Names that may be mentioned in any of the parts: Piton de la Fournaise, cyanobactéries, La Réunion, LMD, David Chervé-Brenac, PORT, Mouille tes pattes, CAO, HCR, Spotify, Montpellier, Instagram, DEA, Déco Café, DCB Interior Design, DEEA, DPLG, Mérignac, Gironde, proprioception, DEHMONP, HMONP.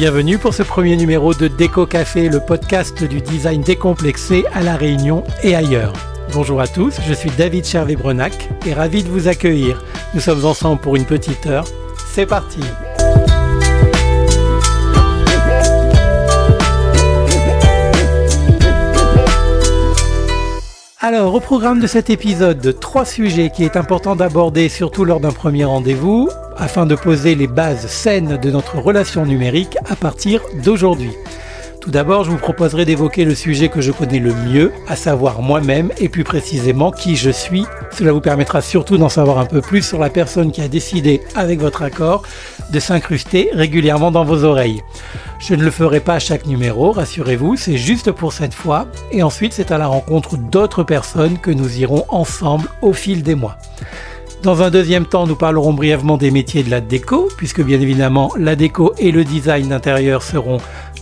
Bienvenue pour ce premier numéro de Déco Café, le podcast du design décomplexé à La Réunion et ailleurs. Bonjour à tous, je suis David Chervé-Brenac et ravi de vous accueillir. Nous sommes ensemble pour une petite heure. C'est parti! Alors, au programme de cet épisode, 3 sujets qui est important d'aborder, surtout lors d'un premier rendez-vous, afin de poser les bases saines de notre relation numérique à partir d'aujourd'hui. Tout d'abord, je vous proposerai d'évoquer le sujet que je connais le mieux, à savoir moi-même et plus précisément qui je suis. Cela vous permettra surtout d'en savoir un peu plus sur la personne qui a décidé, avec votre accord, de s'incruster régulièrement dans vos oreilles. Je ne le ferai pas à chaque numéro, rassurez-vous, c'est juste pour cette fois. Et ensuite, c'est à la rencontre d'autres personnes que nous irons ensemble au fil des mois. Dans un deuxième temps, nous parlerons brièvement des métiers de la déco, puisque bien évidemment, la déco et le design d'intérieur seront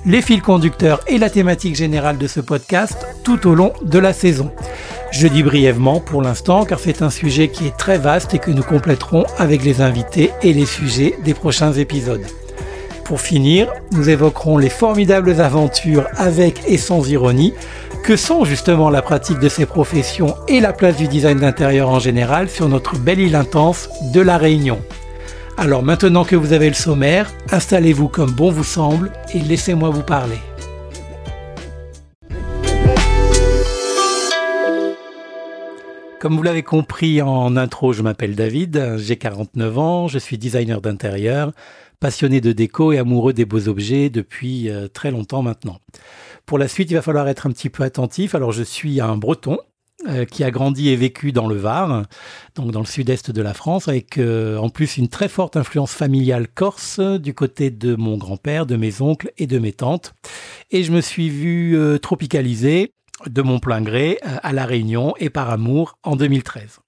les fils conducteurs et la thématique générale de ce podcast tout au long de la saison. Je dis brièvement pour l'instant, car c'est un sujet qui est très vaste et que nous compléterons avec les invités et les sujets des prochains épisodes. Pour finir, nous évoquerons les formidables aventures avec et sans ironie que sont justement la pratique de ces professions et la place du design d'intérieur en général sur notre belle île intense de La Réunion. Alors maintenant que vous avez le sommaire, installez-vous comme bon vous semble et laissez-moi vous parler. Comme vous l'avez compris en intro, je m'appelle David, j'ai 49 ans, je suis designer d'intérieur, passionné de déco et amoureux des beaux objets depuis très longtemps maintenant. Pour la suite, il va falloir être un petit peu attentif. Alors je suis un Breton qui a grandi et vécu dans le Var, donc dans le sud-est de la France, avec en plus une très forte influence familiale corse du côté de mon grand-père, de mes oncles et de mes tantes. Et je me suis vu tropicalisé de mon plein gré à La Réunion et par amour en 2013.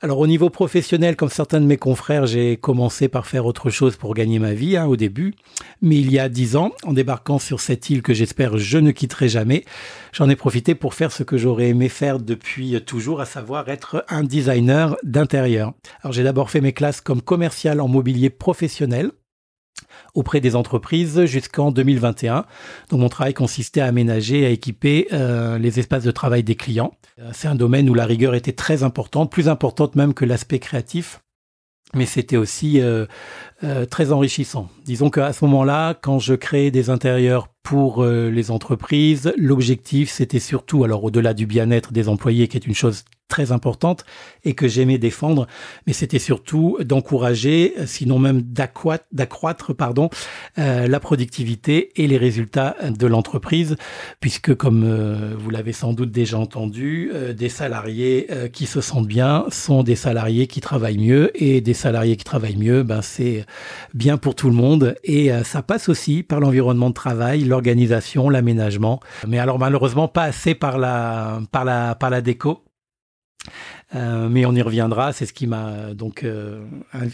Alors au niveau professionnel, comme certains de mes confrères, j'ai commencé par faire autre chose pour gagner ma vie au début. Mais il y a 10 ans, en débarquant sur cette île que j'espère je ne quitterai jamais, j'en ai profité pour faire ce que j'aurais aimé faire depuis toujours, à savoir être un designer d'intérieur. Alors j'ai d'abord fait mes classes comme commercial en mobilier professionnel auprès des entreprises jusqu'en 2021. Donc mon travail consistait à aménager et à équiper les espaces de travail des clients. C'est un domaine où la rigueur était très importante, plus importante même que l'aspect créatif, mais c'était aussi très enrichissant. Disons qu'à ce moment-là, quand je créais des intérieurs pour les entreprises, l'objectif c'était surtout, alors au-delà du bien-être des employés qui est une chose très importante et que j'aimais défendre, mais c'était surtout d'encourager, sinon même d'accroître la productivité et les résultats de l'entreprise, puisque comme vous l'avez sans doute déjà entendu, des salariés qui se sentent bien sont des salariés qui travaillent mieux, et des salariés qui travaillent mieux, ben c'est bien pour tout le monde, et ça passe aussi par l'environnement de travail, l'organisation, l'aménagement, mais alors malheureusement pas assez par la déco. Mais on y reviendra, c'est ce qui m'a donc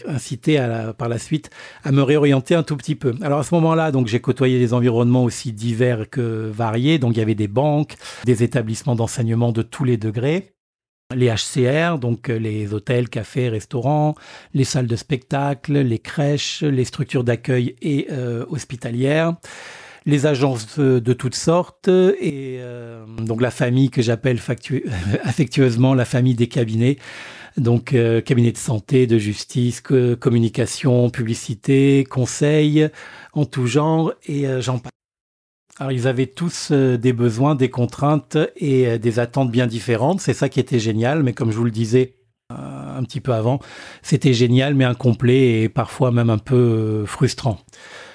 incité par la suite à me réorienter un tout petit peu. Alors à ce moment-là, donc j'ai côtoyé des environnements aussi divers que variés, donc il y avait des banques, des établissements d'enseignement de tous les degrés, les HCR, donc les hôtels, cafés, restaurants, les salles de spectacle, les crèches, les structures d'accueil et hospitalières, les agences de toutes sortes et donc la famille que j'appelle affectueusement la famille des cabinets, donc cabinets de santé, de justice, communication, publicité, conseil en tout genre et j'en passe. Alors ils avaient tous des besoins, des contraintes et des attentes bien différentes, c'est ça qui était génial, mais comme je vous le disais un petit peu avant, c'était génial mais incomplet et parfois même un peu frustrant.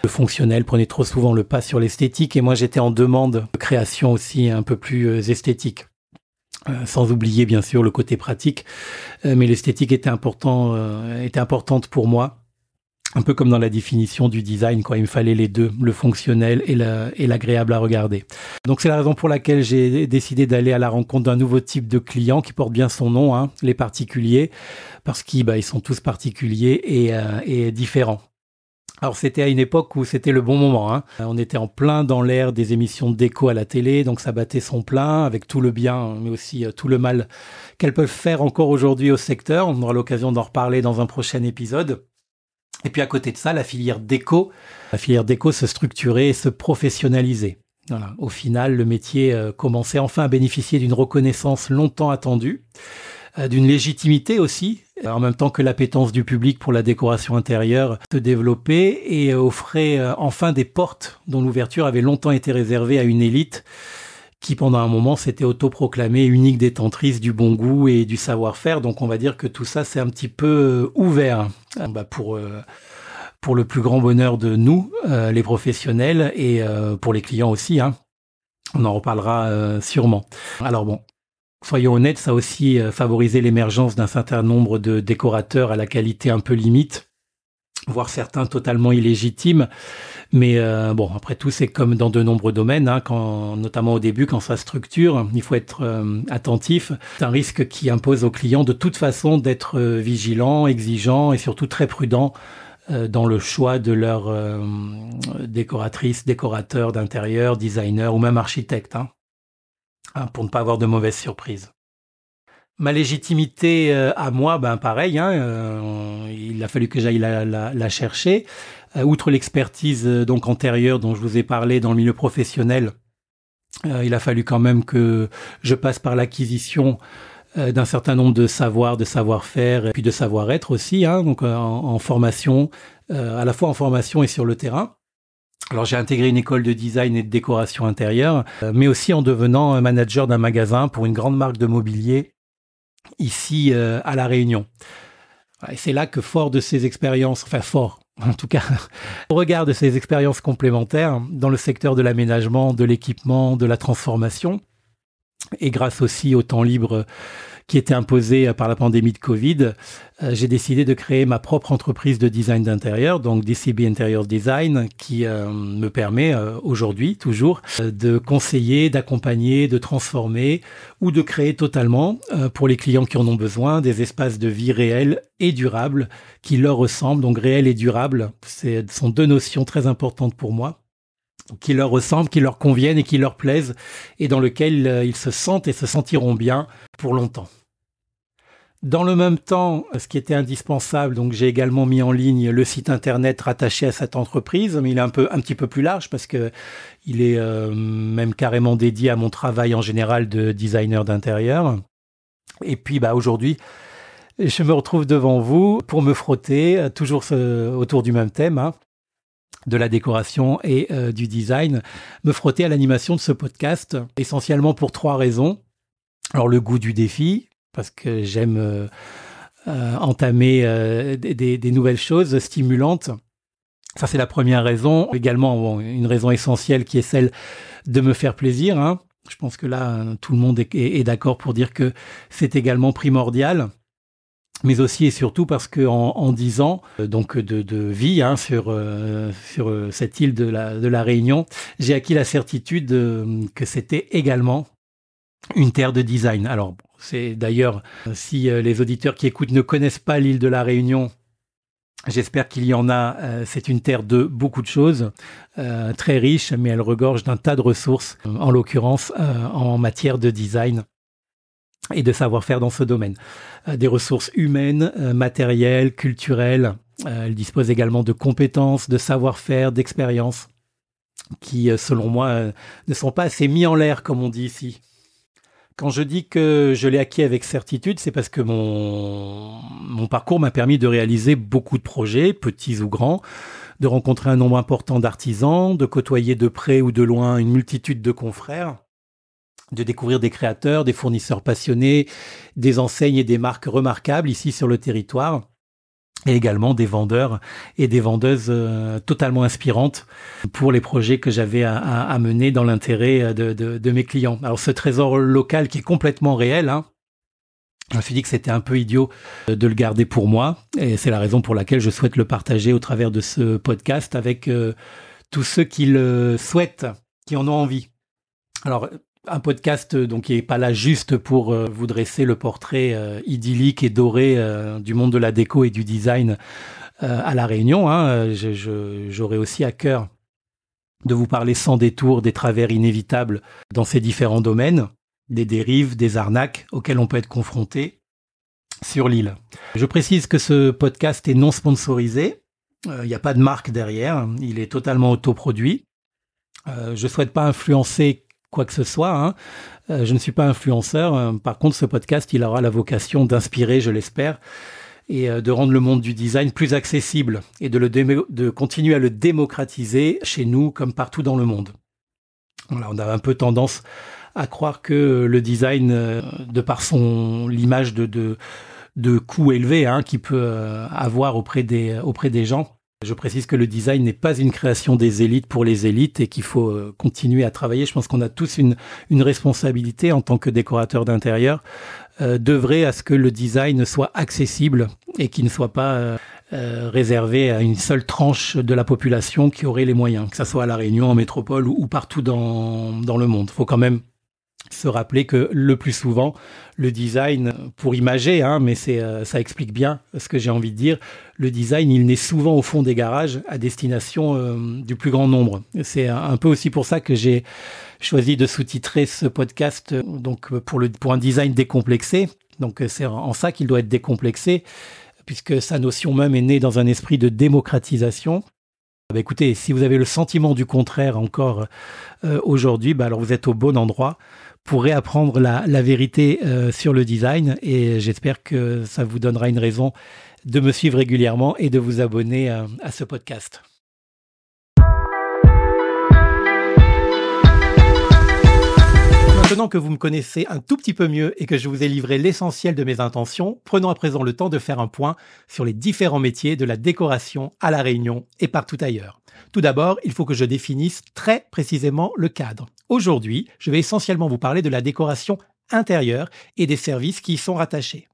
Le fonctionnel prenait trop souvent le pas sur l'esthétique et moi j'étais en demande de création aussi un peu plus esthétique. Sans oublier bien sûr le côté pratique, mais l'esthétique était importante pour moi. Un peu comme dans la définition du design, quoi. Il me fallait les deux, le fonctionnel et l'agréable à regarder. Donc c'est la raison pour laquelle j'ai décidé d'aller à la rencontre d'un nouveau type de client qui porte bien son nom, les particuliers, parce qu'ils sont tous particuliers et différents. Alors c'était à une époque où c'était le bon moment. On était en plein dans l'ère des émissions de déco à la télé, donc ça battait son plein avec tout le bien, mais aussi tout le mal qu'elles peuvent faire encore aujourd'hui au secteur. On aura l'occasion d'en reparler dans un prochain épisode. Et puis à côté de ça, la filière déco se structurer et se professionnaliser. Voilà. Au final, le métier commençait enfin à bénéficier d'une reconnaissance longtemps attendue, d'une légitimité aussi, en même temps que l'appétence du public pour la décoration intérieure se développait et offrait enfin des portes dont l'ouverture avait longtemps été réservée à une élite qui pendant un moment s'était autoproclamée unique détentrice du bon goût et du savoir-faire. Donc on va dire que tout ça c'est un petit peu ouvert pour le plus grand bonheur de nous, les professionnels, et pour les clients aussi. Hein. On en reparlera sûrement. Alors bon, soyons honnêtes, ça a aussi favorisé l'émergence d'un certain nombre de décorateurs à la qualité un peu limite, voire certains totalement illégitimes. Mais bon, après tout, c'est comme dans de nombreux domaines, hein, notamment au début, quand ça structure, il faut être attentif. C'est un risque qui impose aux clients de toute façon d'être vigilants, exigeants et surtout très prudents dans le choix de leur décoratrice, décorateur d'intérieur, designer ou même architecte, hein, pour ne pas avoir de mauvaises surprises. Ma légitimité à moi, ben pareil, hein, il a fallu que j'aille la chercher. Outre l'expertise donc antérieure dont je vous ai parlé dans le milieu professionnel, il a fallu quand même que je passe par l'acquisition d'un certain nombre de savoirs, de savoir-faire et puis de savoir-être aussi, hein, donc en formation, à la fois en formation et sur le terrain. Alors j'ai intégré une école de design et de décoration intérieure, mais aussi en devenant manager d'un magasin pour une grande marque de mobilier ici à La Réunion. Et c'est là que au regard de ces expériences complémentaires dans le secteur de l'aménagement, de l'équipement, de la transformation, et grâce aussi au temps libre qui était imposé par la pandémie de Covid, j'ai décidé de créer ma propre entreprise de design d'intérieur, donc DCB Interior Design, qui me permet aujourd'hui, toujours, de conseiller, d'accompagner, de transformer ou de créer totalement, pour les clients qui en ont besoin, des espaces de vie réels et durables qui leur ressemblent. Donc réels et durables, ce sont deux notions très importantes pour moi, qui leur ressemblent, qui leur conviennent et qui leur plaisent, et dans lesquels ils se sentent et se sentiront bien pour longtemps. Dans le même temps, ce qui était indispensable, donc j'ai également mis en ligne le site internet rattaché à cette entreprise, mais il est un petit peu plus large parce que il est même carrément dédié à mon travail en général de designer d'intérieur. Et puis bah aujourd'hui, je me retrouve devant vous pour me frotter toujours autour du même thème, hein, de la décoration et du design, me frotter à l'animation de ce podcast essentiellement pour trois raisons. Alors le goût du défi, parce que j'aime entamer des nouvelles choses stimulantes. Ça, c'est la première raison. Également, bon, une raison essentielle qui est celle de me faire plaisir, hein. Je pense que là, tout le monde est d'accord pour dire que c'est également primordial. Mais aussi et surtout parce que en 10 ans donc de vie, hein, sur cette île de la Réunion, j'ai acquis la certitude que c'était également une terre de design. Alors c'est d'ailleurs, si les auditeurs qui écoutent ne connaissent pas l'île de la Réunion, j'espère qu'il y en a. C'est une terre de beaucoup de choses, très riche, mais elle regorge d'un tas de ressources, en l'occurrence en matière de design et de savoir-faire dans ce domaine. Des ressources humaines, matérielles, culturelles. Elle dispose également de compétences, de savoir-faire, d'expériences qui, selon moi, ne sont pas assez mis en l'air, comme on dit ici. Quand je dis que je l'ai acquis avec certitude, c'est parce que mon parcours m'a permis de réaliser beaucoup de projets, petits ou grands, de rencontrer un nombre important d'artisans, de côtoyer de près ou de loin une multitude de confrères, de découvrir des créateurs, des fournisseurs passionnés, des enseignes et des marques remarquables ici sur le territoire, et également des vendeurs et des vendeuses totalement inspirantes pour les projets que j'avais à mener dans l'intérêt de mes clients. Alors ce trésor local qui est complètement réel, hein, je me suis dit que c'était un peu idiot de le garder pour moi, et c'est la raison pour laquelle je souhaite le partager au travers de ce podcast avec tous ceux qui le souhaitent, qui en ont envie. Alors, un podcast donc qui n'est pas là juste pour vous dresser le portrait idyllique et doré du monde de la déco et du design à La Réunion, hein. J'aurais aussi à cœur de vous parler sans détour des travers inévitables dans ces différents domaines, des dérives, des arnaques auxquelles on peut être confronté sur l'île. Je précise que ce podcast est non sponsorisé. Il n'y a pas de marque derrière, il est totalement autoproduit. Je ne souhaite pas influencer quoi que ce soit, hein. Je ne suis pas influenceur. Par contre, ce podcast, il aura la vocation d'inspirer, je l'espère, et de rendre le monde du design plus accessible et de continuer à le démocratiser chez nous comme partout dans le monde. Voilà, on a un peu tendance à croire que le design, de par l'image de coût élevé, hein, qu'il peut avoir auprès des gens. Je précise que le design n'est pas une création des élites pour les élites et qu'il faut continuer à travailler. Je pense qu'on a tous une responsabilité en tant que décorateur d'intérieur, d'œuvrer à ce que le design soit accessible et qu'il ne soit pas réservé à une seule tranche de la population qui aurait les moyens, que ça soit à La Réunion, en métropole ou partout dans le monde. Il faut quand même se rappeler que le plus souvent, le design, pour imager, hein, mais ça explique bien ce que j'ai envie de dire, le design, il naît souvent au fond des garages à destination du plus grand nombre. C'est un peu aussi pour ça que j'ai choisi de sous-titrer ce podcast donc pour un design décomplexé. Donc c'est en ça qu'il doit être décomplexé, puisque sa notion même est née dans un esprit de démocratisation. Bah écoutez, si vous avez le sentiment du contraire encore aujourd'hui, bah alors vous êtes au bon endroit pour réapprendre la vérité sur le design, et j'espère que ça vous donnera une raison de me suivre régulièrement et de vous abonner à ce podcast. Maintenant que vous me connaissez un tout petit peu mieux et que je vous ai livré l'essentiel de mes intentions, prenons à présent le temps de faire un point sur les différents métiers de la décoration à La Réunion et partout ailleurs. Tout d'abord, il faut que je définisse très précisément le cadre. Aujourd'hui, je vais essentiellement vous parler de la décoration intérieure et des services qui y sont rattachés.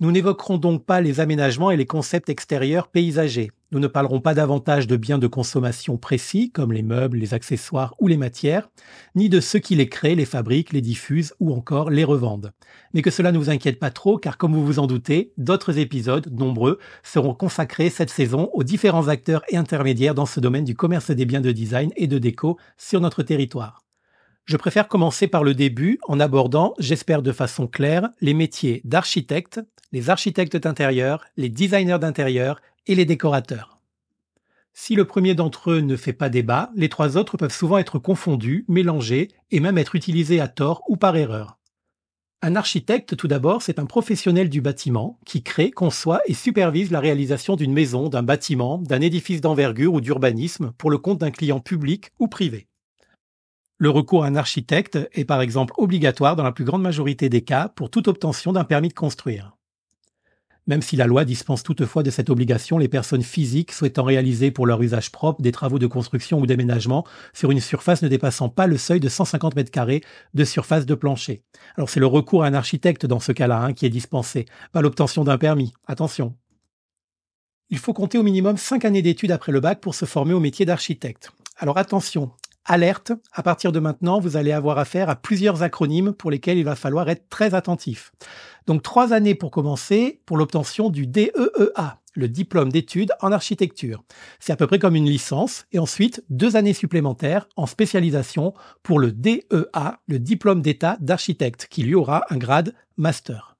Nous n'évoquerons donc pas les aménagements et les concepts extérieurs paysagers. Nous ne parlerons pas davantage de biens de consommation précis, comme les meubles, les accessoires ou les matières, ni de ceux qui les créent, les fabriquent, les diffusent ou encore les revendent. Mais que cela ne vous inquiète pas trop, car comme vous vous en doutez, d'autres épisodes, nombreux, seront consacrés cette saison aux différents acteurs et intermédiaires dans ce domaine du commerce des biens de design et de déco sur notre territoire. Je préfère commencer par le début en abordant, j'espère de façon claire, les métiers d'architecte, les architectes d'intérieur, les designers d'intérieur et les décorateurs. Si le premier d'entre eux ne fait pas débat, les trois autres peuvent souvent être confondus, mélangés et même être utilisés à tort ou par erreur. Un architecte, tout d'abord, c'est un professionnel du bâtiment qui crée, conçoit et supervise la réalisation d'une maison, d'un bâtiment, d'un édifice d'envergure ou d'urbanisme pour le compte d'un client public ou privé. Le recours à un architecte est par exemple obligatoire dans la plus grande majorité des cas pour toute obtention d'un permis de construire. Même si la loi dispense toutefois de cette obligation les personnes physiques souhaitant réaliser pour leur usage propre des travaux de construction ou d'aménagement sur une surface ne dépassant pas le seuil de 150 m² de surface de plancher. Alors c'est le recours à un architecte dans ce cas-là qui est dispensé, pas l'obtention d'un permis, attention. Il faut compter au minimum 5 années d'études après le bac pour se former au métier d'architecte. Alors attention, alerte, à partir de maintenant, vous allez avoir affaire à plusieurs acronymes pour lesquels il va falloir être très attentif. Donc 3 années pour commencer pour l'obtention du DEEA, le diplôme d'études en architecture. C'est à peu près comme une licence, et ensuite 2 années supplémentaires en spécialisation pour le DEA, le diplôme d'état d'architecte, qui lui aura un grade master.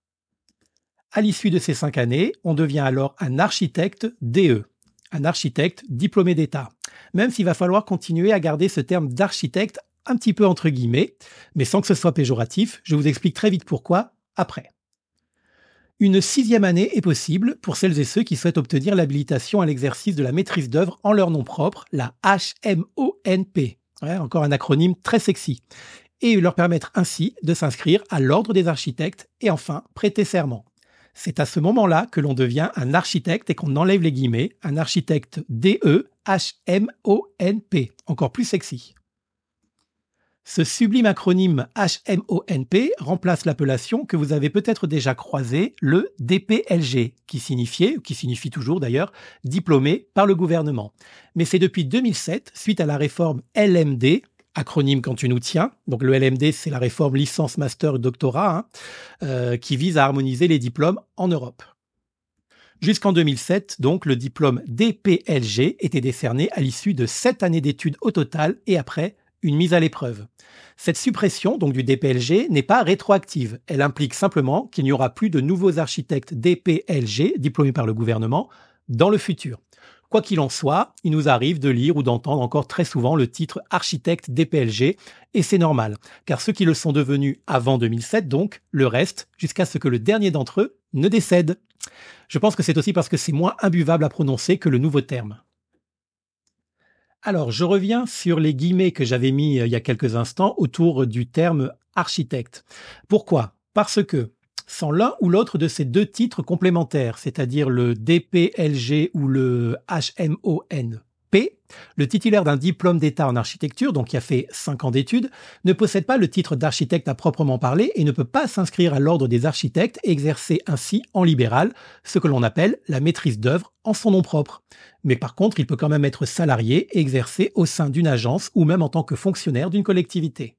À l'issue de ces 5 années, on devient alors un architecte DE, un architecte diplômé d'état. Même s'il va falloir continuer à garder ce terme d'architecte un petit peu entre guillemets, mais sans que ce soit péjoratif, je vous explique très vite pourquoi après. Une 6e année est possible pour celles et ceux qui souhaitent obtenir l'habilitation à l'exercice de la maîtrise d'œuvre en leur nom propre, la HMONP, encore un acronyme très sexy, et leur permettre ainsi de s'inscrire à l'ordre des architectes et enfin prêter serment. C'est à ce moment-là que l'on devient un architecte et qu'on enlève les guillemets, un architecte DEHMONP, encore plus sexy. Ce sublime acronyme HMONP remplace l'appellation que vous avez peut-être déjà croisée, le DPLG, qui signifie toujours d'ailleurs, diplômé par le gouvernement. Mais c'est depuis 2007, suite à la réforme LMD, acronyme quand tu nous tiens. Donc le LMD, c'est la réforme licence, master, doctorat, qui vise à harmoniser les diplômes en Europe. Jusqu'en 2007, donc, le diplôme DPLG était décerné à l'issue de 7 années d'études au total et après une mise à l'épreuve. Cette suppression donc du DPLG n'est pas rétroactive. Elle implique simplement qu'il n'y aura plus de nouveaux architectes DPLG diplômés par le gouvernement dans le futur. Quoi qu'il en soit, il nous arrive de lire ou d'entendre encore très souvent le titre architecte DPLG, et c'est normal, car ceux qui le sont devenus avant 2007 donc, le restent jusqu'à ce que le dernier d'entre eux ne décède. Je pense que c'est aussi parce que c'est moins imbuvable à prononcer que le nouveau terme. Alors, je reviens sur les guillemets que j'avais mis il y a quelques instants autour du terme architecte. Pourquoi ? Parce que, sans l'un ou l'autre de ces deux titres complémentaires, c'est-à-dire le DPLG ou le HMONP, le titulaire d'un diplôme d'État en architecture, donc qui a fait 5 ans d'études, ne possède pas le titre d'architecte à proprement parler et ne peut pas s'inscrire à l'ordre des architectes et exercer ainsi en libéral ce que l'on appelle la maîtrise d'œuvre en son nom propre. Mais par contre, il peut quand même être salarié et exercer au sein d'une agence ou même en tant que fonctionnaire d'une collectivité.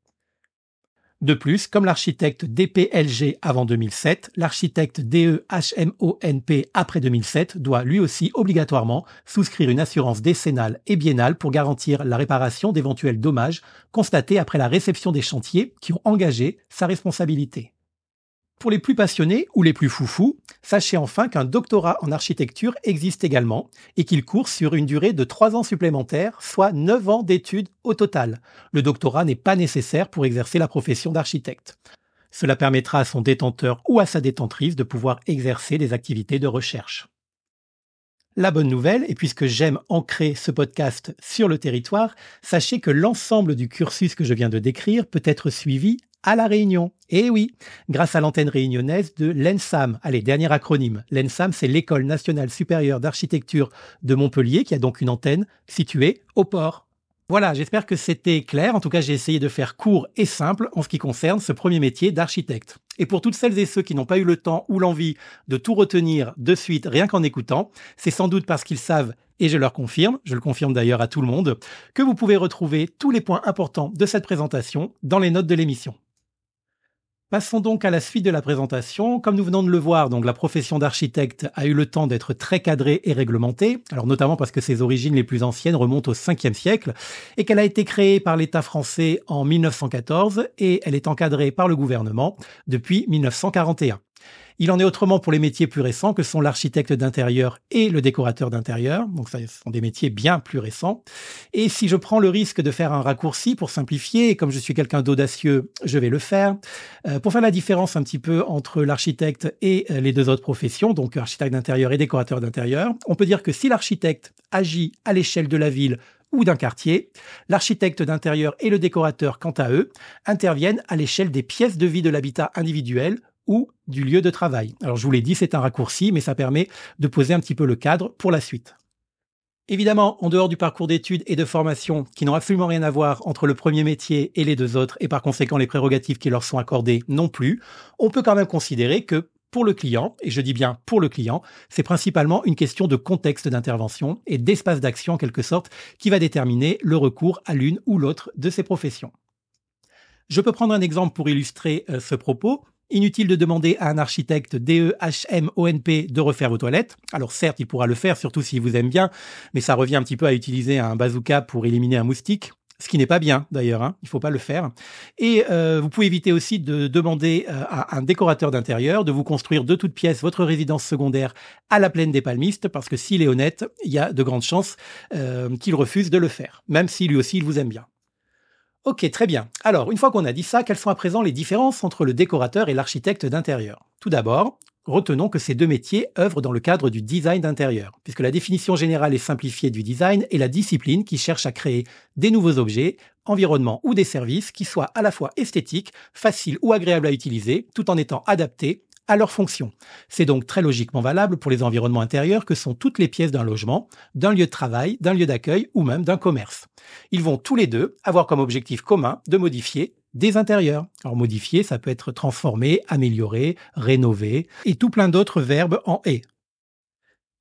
De plus, comme l'architecte DPLG avant 2007, l'architecte DEHMONP après 2007 doit lui aussi obligatoirement souscrire une assurance décennale et biennale pour garantir la réparation d'éventuels dommages constatés après la réception des chantiers qui ont engagé sa responsabilité. Pour les plus passionnés ou les plus foufous, sachez enfin qu'un doctorat en architecture existe également et qu'il court sur une durée de 3 ans supplémentaires, soit 9 ans d'études au total. Le doctorat n'est pas nécessaire pour exercer la profession d'architecte. Cela permettra à son détenteur ou à sa détentrice de pouvoir exercer des activités de recherche. La bonne nouvelle, et puisque j'aime ancrer ce podcast sur le territoire, sachez que l'ensemble du cursus que je viens de décrire peut être suivi à La Réunion. Eh oui, grâce à l'antenne réunionnaise de l'ENSAM. Allez, dernier acronyme. L'ENSAM, c'est l'École nationale supérieure d'architecture de Montpellier, qui a donc une antenne située au port. Voilà, j'espère que c'était clair. En tout cas, j'ai essayé de faire court et simple en ce qui concerne ce premier métier d'architecte. Et pour toutes celles et ceux qui n'ont pas eu le temps ou l'envie de tout retenir de suite rien qu'en écoutant, c'est sans doute parce qu'ils savent, et je le confirme d'ailleurs à tout le monde, que vous pouvez retrouver tous les points importants de cette présentation dans les notes de l'émission. Passons donc à la suite de la présentation. Comme nous venons de le voir, donc la profession d'architecte a eu le temps d'être très cadrée et réglementée, alors notamment parce que ses origines les plus anciennes remontent au 5e siècle et qu'elle a été créée par l'État français en 1914 et elle est encadrée par le gouvernement depuis 1941. Il en est autrement pour les métiers plus récents que sont l'architecte d'intérieur et le décorateur d'intérieur, donc ça ce sont des métiers bien plus récents. Et si je prends le risque de faire un raccourci pour simplifier, et comme je suis quelqu'un d'audacieux, je vais le faire, pour faire la différence un petit peu entre l'architecte et les deux autres professions, donc architecte d'intérieur et décorateur d'intérieur, on peut dire que si l'architecte agit à l'échelle de la ville ou d'un quartier, l'architecte d'intérieur et le décorateur, quant à eux, interviennent à l'échelle des pièces de vie de l'habitat individuel ou du lieu de travail. Alors je vous l'ai dit, c'est un raccourci, mais ça permet de poser un petit peu le cadre pour la suite. Évidemment, en dehors du parcours d'études et de formation qui n'ont absolument rien à voir entre le premier métier et les deux autres, et par conséquent les prérogatives qui leur sont accordées non plus, on peut quand même considérer que pour le client, et je dis bien pour le client, c'est principalement une question de contexte d'intervention et d'espace d'action en quelque sorte qui va déterminer le recours à l'une ou l'autre de ces professions. Je peux prendre un exemple pour illustrer ce propos. Inutile de demander à un architecte DEHMONP de refaire vos toilettes. Alors certes, il pourra le faire, surtout s'il vous aime bien, mais ça revient un petit peu à utiliser un bazooka pour éliminer un moustique, ce qui n'est pas bien d'ailleurs, hein, il ne faut pas le faire. Et vous pouvez éviter aussi de demander à un décorateur d'intérieur de vous construire de toutes pièces votre résidence secondaire à la plaine des Palmistes, parce que s'il est honnête, il y a de grandes chances qu'il refuse de le faire, même si lui aussi il vous aime bien. Ok, très bien. Alors, une fois qu'on a dit ça, quelles sont à présent les différences entre le décorateur et l'architecte d'intérieur? Tout d'abord, retenons que ces deux métiers œuvrent dans le cadre du design d'intérieur, puisque la définition générale et simplifiée du design est la discipline qui cherche à créer des nouveaux objets, environnements ou des services qui soient à la fois esthétiques, faciles ou agréables à utiliser, tout en étant adaptés à leur fonction. C'est donc très logiquement valable pour les environnements intérieurs que sont toutes les pièces d'un logement, d'un lieu de travail, d'un lieu d'accueil ou même d'un commerce. Ils vont tous les deux avoir comme objectif commun de modifier des intérieurs. Alors modifier, ça peut être transformer, améliorer, rénover et tout plein d'autres verbes en « et ».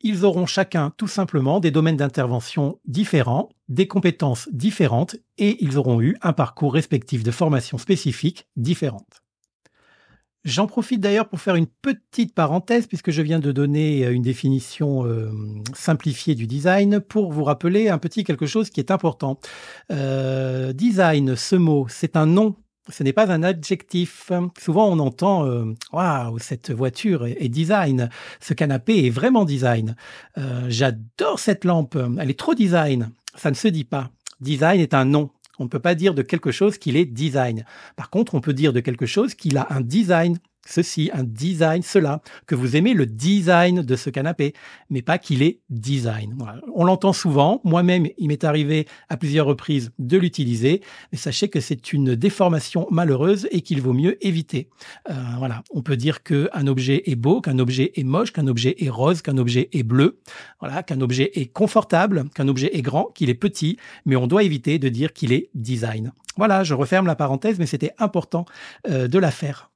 Ils auront chacun tout simplement des domaines d'intervention différents, des compétences différentes et ils auront eu un parcours respectif de formation spécifique différente. J'en profite d'ailleurs pour faire une petite parenthèse, puisque je viens de donner une définition simplifiée du design, pour vous rappeler un petit quelque chose qui est important. Design, ce mot, c'est un nom ce n'est pas un adjectif. Souvent, on entend « Waouh, cette voiture est design. Ce canapé est vraiment design. J'adore cette lampe. Elle est trop design. » Ça ne se dit pas. Design est un nom. On ne peut pas dire de quelque chose qu'il est design. Par contre, on peut dire de quelque chose qu'il a un design. Ceci, un design, cela, que vous aimez le design de ce canapé, mais pas qu'il est design. Voilà. On l'entend souvent, moi-même, il m'est arrivé à plusieurs reprises de l'utiliser, mais sachez que c'est une déformation malheureuse et qu'il vaut mieux éviter. Voilà. On peut dire qu'un objet est beau, qu'un objet est moche, qu'un objet est rose, qu'un objet est bleu, voilà, qu'un objet est confortable, qu'un objet est grand, qu'il est petit, mais on doit éviter de dire qu'il est design. Voilà, je referme la parenthèse, mais c'était important de la faire.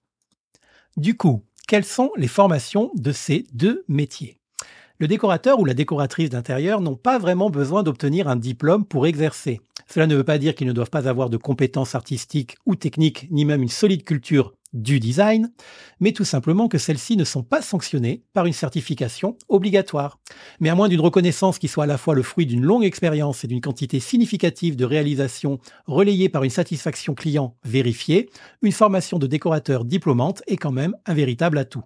Du coup, quelles sont les formations de ces deux métiers ? Le décorateur ou la décoratrice d'intérieur n'ont pas vraiment besoin d'obtenir un diplôme pour exercer. Cela ne veut pas dire qu'ils ne doivent pas avoir de compétences artistiques ou techniques, ni même une solide culture du design, mais tout simplement que celles-ci ne sont pas sanctionnées par une certification obligatoire. Mais à moins d'une reconnaissance qui soit à la fois le fruit d'une longue expérience et d'une quantité significative de réalisations relayées par une satisfaction client vérifiée, une formation de décorateur diplômante est quand même un véritable atout.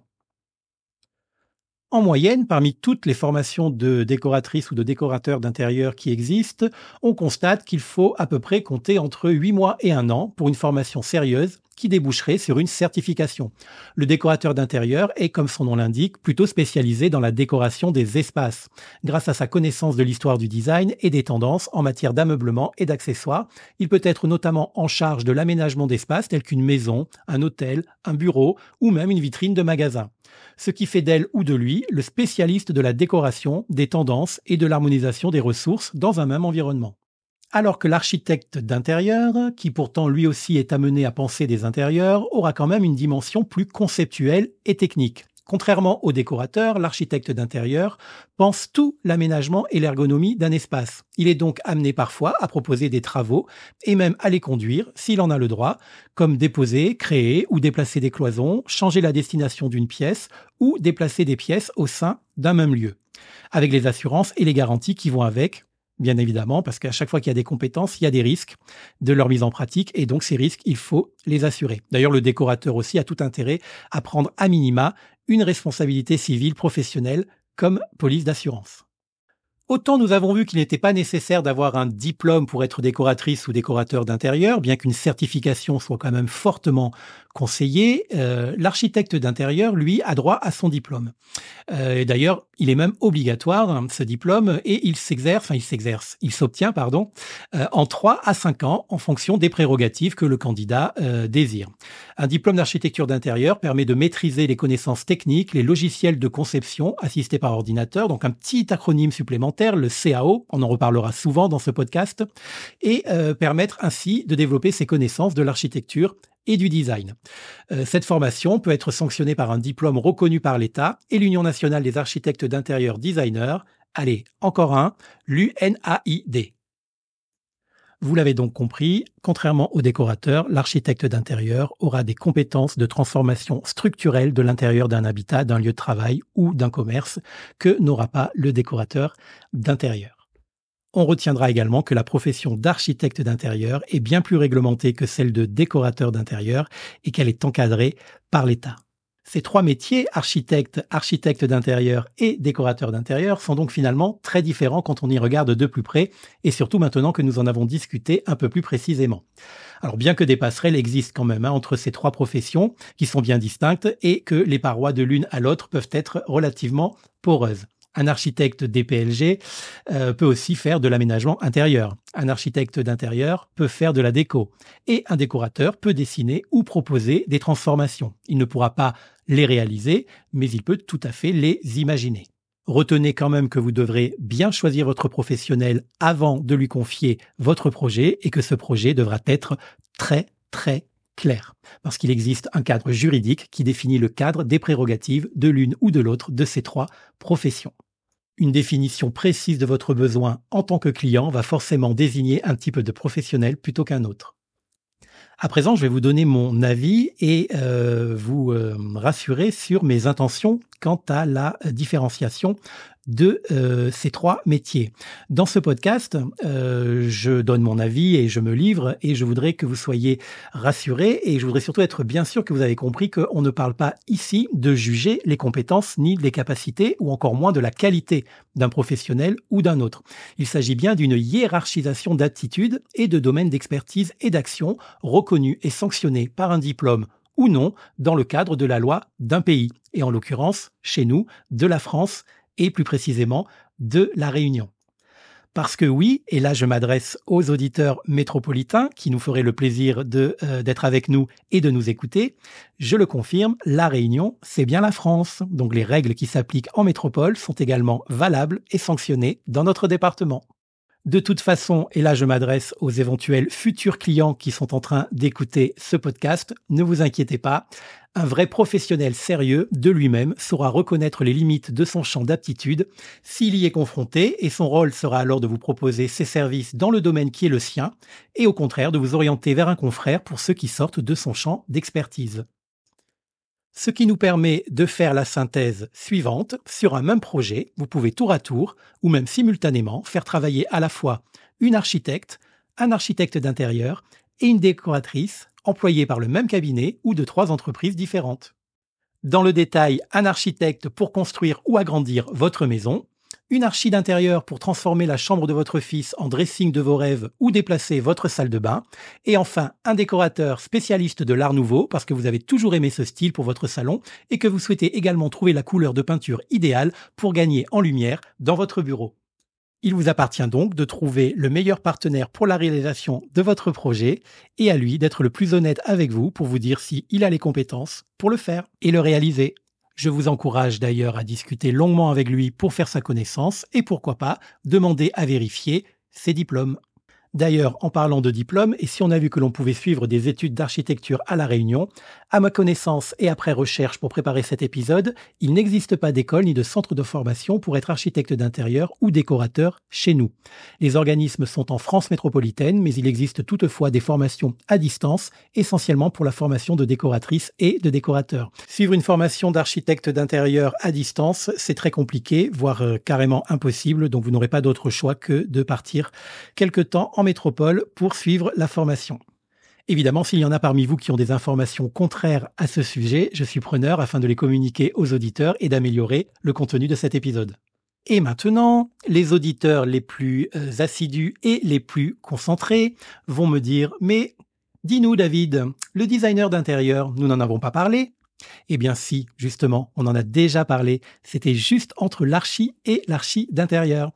En moyenne, parmi toutes les formations de décoratrices ou de décorateurs d'intérieur qui existent, on constate qu'il faut à peu près compter entre 8 mois et 1 an pour une formation sérieuse qui déboucherait sur une certification. Le décorateur d'intérieur est, comme son nom l'indique, plutôt spécialisé dans la décoration des espaces, grâce à sa connaissance de l'histoire du design et des tendances en matière d'ameublement et d'accessoires. Il peut être notamment en charge de l'aménagement d'espaces tels qu'une maison, un hôtel, un bureau ou même une vitrine de magasin. Ce qui fait d'elle ou de lui le spécialiste de la décoration, des tendances et de l'harmonisation des ressources dans un même environnement. Alors que l'architecte d'intérieur, qui pourtant lui aussi est amené à penser des intérieurs, aura quand même une dimension plus conceptuelle et technique. Contrairement au décorateur, l'architecte d'intérieur pense tout l'aménagement et l'ergonomie d'un espace. Il est donc amené parfois à proposer des travaux et même à les conduire, s'il en a le droit, comme déposer, créer ou déplacer des cloisons, changer la destination d'une pièce ou déplacer des pièces au sein d'un même lieu, avec les assurances et les garanties qui vont avec, bien évidemment, parce qu'à chaque fois qu'il y a des compétences, il y a des risques de leur mise en pratique et donc ces risques, il faut les assurer. D'ailleurs, le décorateur aussi a tout intérêt à prendre à minima une responsabilité civile professionnelle comme police d'assurance. Autant nous avons vu qu'il n'était pas nécessaire d'avoir un diplôme pour être décoratrice ou décorateur d'intérieur, bien qu'une certification soit quand même fortement conseillée, l'architecte d'intérieur, lui, a droit à son diplôme. Et d'ailleurs, il est même obligatoire, hein, ce diplôme, et il s'obtient en 3 à 5 ans en fonction des prérogatives que le candidat désire. Un diplôme d'architecture d'intérieur permet de maîtriser les connaissances techniques, les logiciels de conception assistés par ordinateur, donc un petit acronyme supplémentaire, le CAO, on en reparlera souvent dans ce podcast, et permettre ainsi de développer ses connaissances de l'architecture et du design. Cette formation peut être sanctionnée par un diplôme reconnu par l'État et l'Union nationale des architectes d'intérieur designers. Allez, encore un, l'UNAID. Vous l'avez donc compris, contrairement au décorateur, l'architecte d'intérieur aura des compétences de transformation structurelle de l'intérieur d'un habitat, d'un lieu de travail ou d'un commerce que n'aura pas le décorateur d'intérieur. On retiendra également que la profession d'architecte d'intérieur est bien plus réglementée que celle de décorateur d'intérieur et qu'elle est encadrée par l'État. Ces 3 métiers, architecte, architecte d'intérieur et décorateur d'intérieur, sont donc finalement très différents quand on y regarde de plus près, et surtout maintenant que nous en avons discuté un peu plus précisément. Alors bien que des passerelles existent quand même, hein, entre ces 3 professions, qui sont bien distinctes, et que les parois de l'une à l'autre peuvent être relativement poreuses. Un architecte DPLG peut aussi faire de l'aménagement intérieur. Un architecte d'intérieur peut faire de la déco. Et un décorateur peut dessiner ou proposer des transformations. Il ne pourra pas les réaliser, mais il peut tout à fait les imaginer. Retenez quand même que vous devrez bien choisir votre professionnel avant de lui confier votre projet et que ce projet devra être très, très clair, parce qu'il existe un cadre juridique qui définit le cadre des prérogatives de l'une ou de l'autre de ces 3 professions. Une définition précise de votre besoin en tant que client va forcément désigner un type de professionnel plutôt qu'un autre. À présent, je vais vous donner mon avis et vous rassurer sur mes intentions quant à la différenciation de ces trois métiers. Dans ce podcast, je donne mon avis et je me livre et je voudrais que vous soyez rassurés et je voudrais surtout être bien sûr que vous avez compris qu'on ne parle pas ici de juger les compétences ni les capacités ou encore moins de la qualité d'un professionnel ou d'un autre. Il s'agit bien d'une hiérarchisation d'attitudes et de domaines d'expertise et d'action reconnus et sanctionnés par un diplôme ou non dans le cadre de la loi d'un pays, et en l'occurrence, chez nous, de la France et plus précisément de La Réunion. Parce que oui, et là je m'adresse aux auditeurs métropolitains qui nous feraient le plaisir d'être avec nous et de nous écouter, je le confirme, La Réunion, c'est bien la France. Donc les règles qui s'appliquent en métropole sont également valables et sanctionnées dans notre département. De toute façon, et là je m'adresse aux éventuels futurs clients qui sont en train d'écouter ce podcast, ne vous inquiétez pas, un vrai professionnel sérieux de lui-même saura reconnaître les limites de son champ d'aptitude s'il y est confronté et son rôle sera alors de vous proposer ses services dans le domaine qui est le sien et au contraire de vous orienter vers un confrère pour ceux qui sortent de son champ d'expertise. Ce qui nous permet de faire la synthèse suivante. Sur un même projet, vous pouvez tour à tour, ou même simultanément, faire travailler à la fois une architecte, un architecte d'intérieur et une décoratrice employée par le même cabinet ou de trois entreprises différentes. Dans le détail, un architecte pour construire ou agrandir votre maison, une archi d'intérieur pour transformer la chambre de votre fils en dressing de vos rêves ou déplacer votre salle de bain. Et enfin, un décorateur spécialiste de l'art nouveau parce que vous avez toujours aimé ce style pour votre salon et que vous souhaitez également trouver la couleur de peinture idéale pour gagner en lumière dans votre bureau. Il vous appartient donc de trouver le meilleur partenaire pour la réalisation de votre projet et à lui d'être le plus honnête avec vous pour vous dire si il a les compétences pour le faire et le réaliser. Je vous encourage d'ailleurs à discuter longuement avec lui pour faire sa connaissance et pourquoi pas demander à vérifier ses diplômes. D'ailleurs, en parlant de diplômes, et si on a vu que l'on pouvait suivre des études d'architecture à La Réunion, à ma connaissance et après recherche pour préparer cet épisode, il n'existe pas d'école ni de centre de formation pour être architecte d'intérieur ou décorateur chez nous. Les organismes sont en France métropolitaine, mais il existe toutefois des formations à distance, essentiellement pour la formation de décoratrices et de décorateurs. Suivre une formation d'architecte d'intérieur à distance, c'est très compliqué, voire carrément impossible, donc vous n'aurez pas d'autre choix que de partir quelque temps en métropole pour suivre la formation. Évidemment, s'il y en a parmi vous qui ont des informations contraires à ce sujet, je suis preneur afin de les communiquer aux auditeurs et d'améliorer le contenu de cet épisode. Et maintenant, les auditeurs les plus assidus et les plus concentrés vont me dire « Mais dis-nous David, le designer d'intérieur, nous n'en avons pas parlé ?» Eh bien si, justement, on en a déjà parlé. C'était juste entre l'archi et l'archi d'intérieur.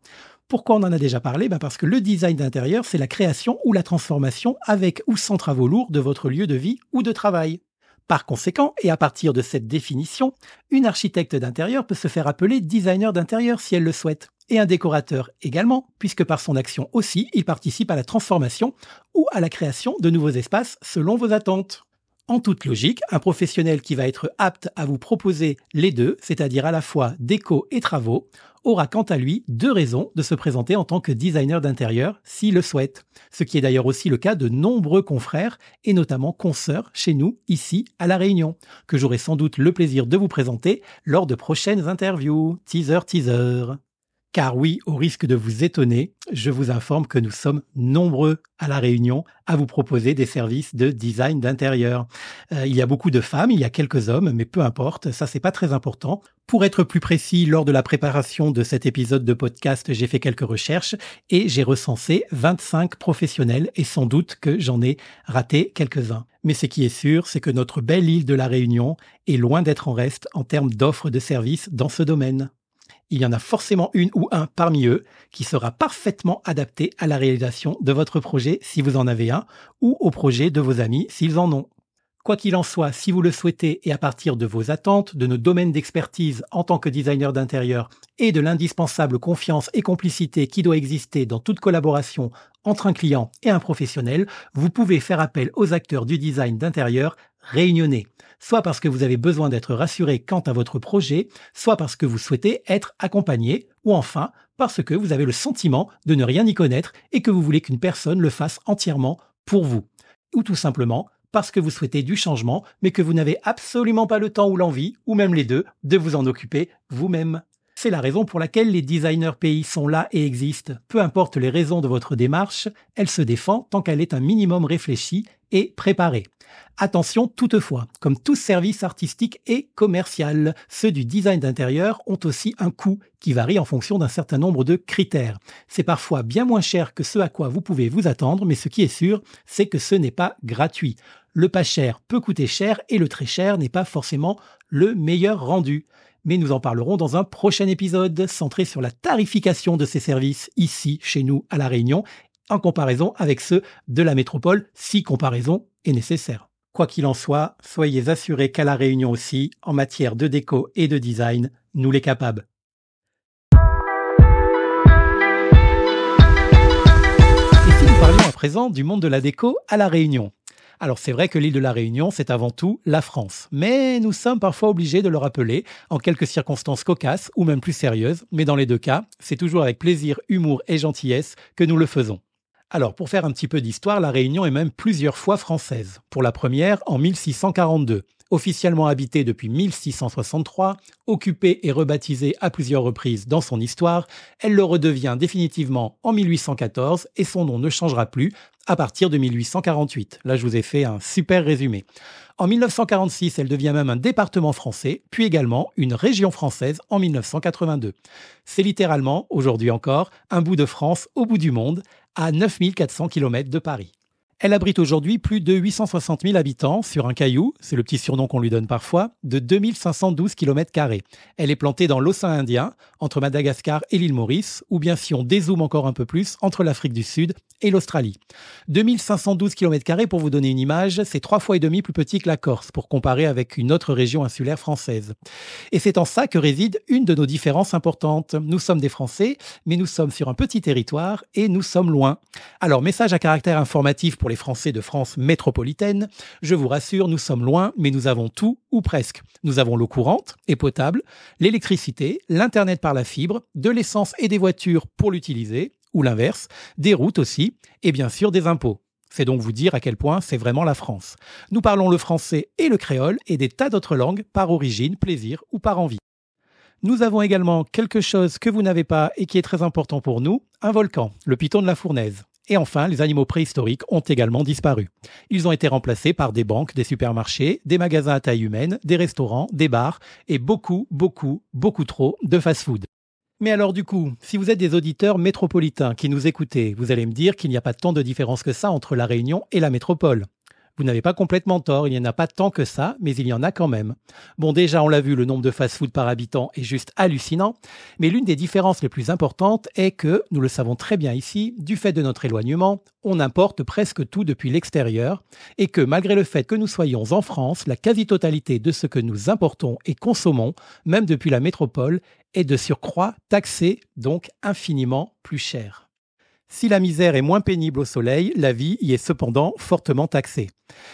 Pourquoi on en a déjà parlé ? Parce que le design d'intérieur, c'est la création ou la transformation avec ou sans travaux lourds de votre lieu de vie ou de travail. Par conséquent, et à partir de cette définition, une architecte d'intérieur peut se faire appeler designer d'intérieur si elle le souhaite, et un décorateur également, puisque par son action aussi, il participe à la transformation ou à la création de nouveaux espaces selon vos attentes. En toute logique, un professionnel qui va être apte à vous proposer les deux, c'est-à-dire à la fois déco et travaux, aura quant à lui deux raisons de se présenter en tant que designer d'intérieur s'il le souhaite. Ce qui est d'ailleurs aussi le cas de nombreux confrères et notamment consoeurs chez nous, ici, à La Réunion, que j'aurai sans doute le plaisir de vous présenter lors de prochaines interviews. Teaser, teaser. Car oui, au risque de vous étonner, je vous informe que nous sommes nombreux à La Réunion à vous proposer des services de design d'intérieur. Il y a beaucoup de femmes, il y a quelques hommes, mais peu importe, ça c'est pas très important. Pour être plus précis, lors de la préparation de cet épisode de podcast, j'ai fait quelques recherches et j'ai recensé 25 professionnels et sans doute que j'en ai raté quelques-uns. Mais ce qui est sûr, c'est que notre belle île de La Réunion est loin d'être en reste en termes d'offres de services dans ce domaine. Il y en a forcément une ou un parmi eux qui sera parfaitement adapté à la réalisation de votre projet si vous en avez un ou au projet de vos amis s'ils en ont. Quoi qu'il en soit, si vous le souhaitez et à partir de vos attentes, de nos domaines d'expertise en tant que designer d'intérieur et de l'indispensable confiance et complicité qui doit exister dans toute collaboration entre un client et un professionnel, vous pouvez faire appel aux acteurs du design d'intérieur réunionnais, soit parce que vous avez besoin d'être rassuré quant à votre projet, soit parce que vous souhaitez être accompagné, ou enfin parce que vous avez le sentiment de ne rien y connaître et que vous voulez qu'une personne le fasse entièrement pour vous, ou tout simplement parce que vous souhaitez du changement, mais que vous n'avez absolument pas le temps ou l'envie, ou même les deux, de vous en occuper vous-même. C'est la raison pour laquelle les designers pays sont là et existent. Peu importe les raisons de votre démarche, elle se défend tant qu'elle est un minimum réfléchie et préparée. Attention toutefois, comme tout service artistique et commercial, ceux du design d'intérieur ont aussi un coût qui varie en fonction d'un certain nombre de critères. C'est parfois bien moins cher que ce à quoi vous pouvez vous attendre, mais ce qui est sûr, c'est que ce n'est pas gratuit. Le pas cher peut coûter cher et le très cher n'est pas forcément le meilleur rendu. Mais nous en parlerons dans un prochain épisode centré sur la tarification de ces services ici, chez nous, à La Réunion, en comparaison avec ceux de la métropole, si comparaison est nécessaire. Quoi qu'il en soit, soyez assurés qu'à La Réunion aussi, en matière de déco et de design, nous les capables. Et si nous parlions à présent du monde de la déco à La Réunion? Alors c'est vrai que l'île de La Réunion, c'est avant tout la France. Mais nous sommes parfois obligés de le rappeler, en quelques circonstances cocasses ou même plus sérieuses. Mais dans les deux cas, c'est toujours avec plaisir, humour et gentillesse que nous le faisons. Alors pour faire un petit peu d'histoire, La Réunion est même plusieurs fois française. Pour la première, en 1642. Officiellement habitée depuis 1663, occupée et rebaptisée à plusieurs reprises dans son histoire, elle le redevient définitivement en 1814 et son nom ne changera plus à partir de 1848. Là, je vous ai fait un super résumé. En 1946, elle devient même un département français, puis également une région française en 1982. C'est littéralement, aujourd'hui encore, un bout de France au bout du monde, à 9400 km de Paris. Elle abrite aujourd'hui plus de 860 000 habitants sur un caillou, c'est le petit surnom qu'on lui donne parfois, de 2512 km². Elle est plantée dans l'océan Indien, entre Madagascar et l'île Maurice, ou bien si on dézoome encore un peu plus, entre l'Afrique du Sud et l'Australie. 2512 km², pour vous donner une image, c'est 3,5 fois plus petit que la Corse, pour comparer avec une autre région insulaire française. Et c'est en ça que réside une de nos différences importantes. Nous sommes des Français, mais nous sommes sur un petit territoire et nous sommes loin. Alors, message à caractère informatif pour les Français de France métropolitaine, je vous rassure, nous sommes loin, mais nous avons tout, ou presque. Nous avons l'eau courante et potable, l'électricité, l'Internet par la fibre, de l'essence et des voitures pour l'utiliser, ou l'inverse, des routes aussi, et bien sûr des impôts. C'est donc vous dire à quel point c'est vraiment la France. Nous parlons le français et le créole et des tas d'autres langues par origine, plaisir ou par envie. Nous avons également quelque chose que vous n'avez pas et qui est très important pour nous, un volcan, le Piton de la Fournaise. Et enfin, les animaux préhistoriques ont également disparu. Ils ont été remplacés par des banques, des supermarchés, des magasins à taille humaine, des restaurants, des bars et beaucoup trop de fast-food. Mais alors du coup, si vous êtes des auditeurs métropolitains qui nous écoutez, vous allez me dire qu'il n'y a pas tant de différence que ça entre La Réunion et la métropole. Vous n'avez pas complètement tort, il n'y en a pas tant que ça, mais il y en a quand même. Bon, déjà, on l'a vu, le nombre de fast-food par habitant est juste hallucinant, mais l'une des différences les plus importantes est que, nous le savons très bien ici, du fait de notre éloignement, on importe presque tout depuis l'extérieur, et que malgré le fait que nous soyons en France, la quasi-totalité de ce que nous importons et consommons, même depuis la métropole, est de surcroît taxée, donc infiniment plus cher. Si la misère est moins pénible au soleil, la vie y est cependant fortement taxée.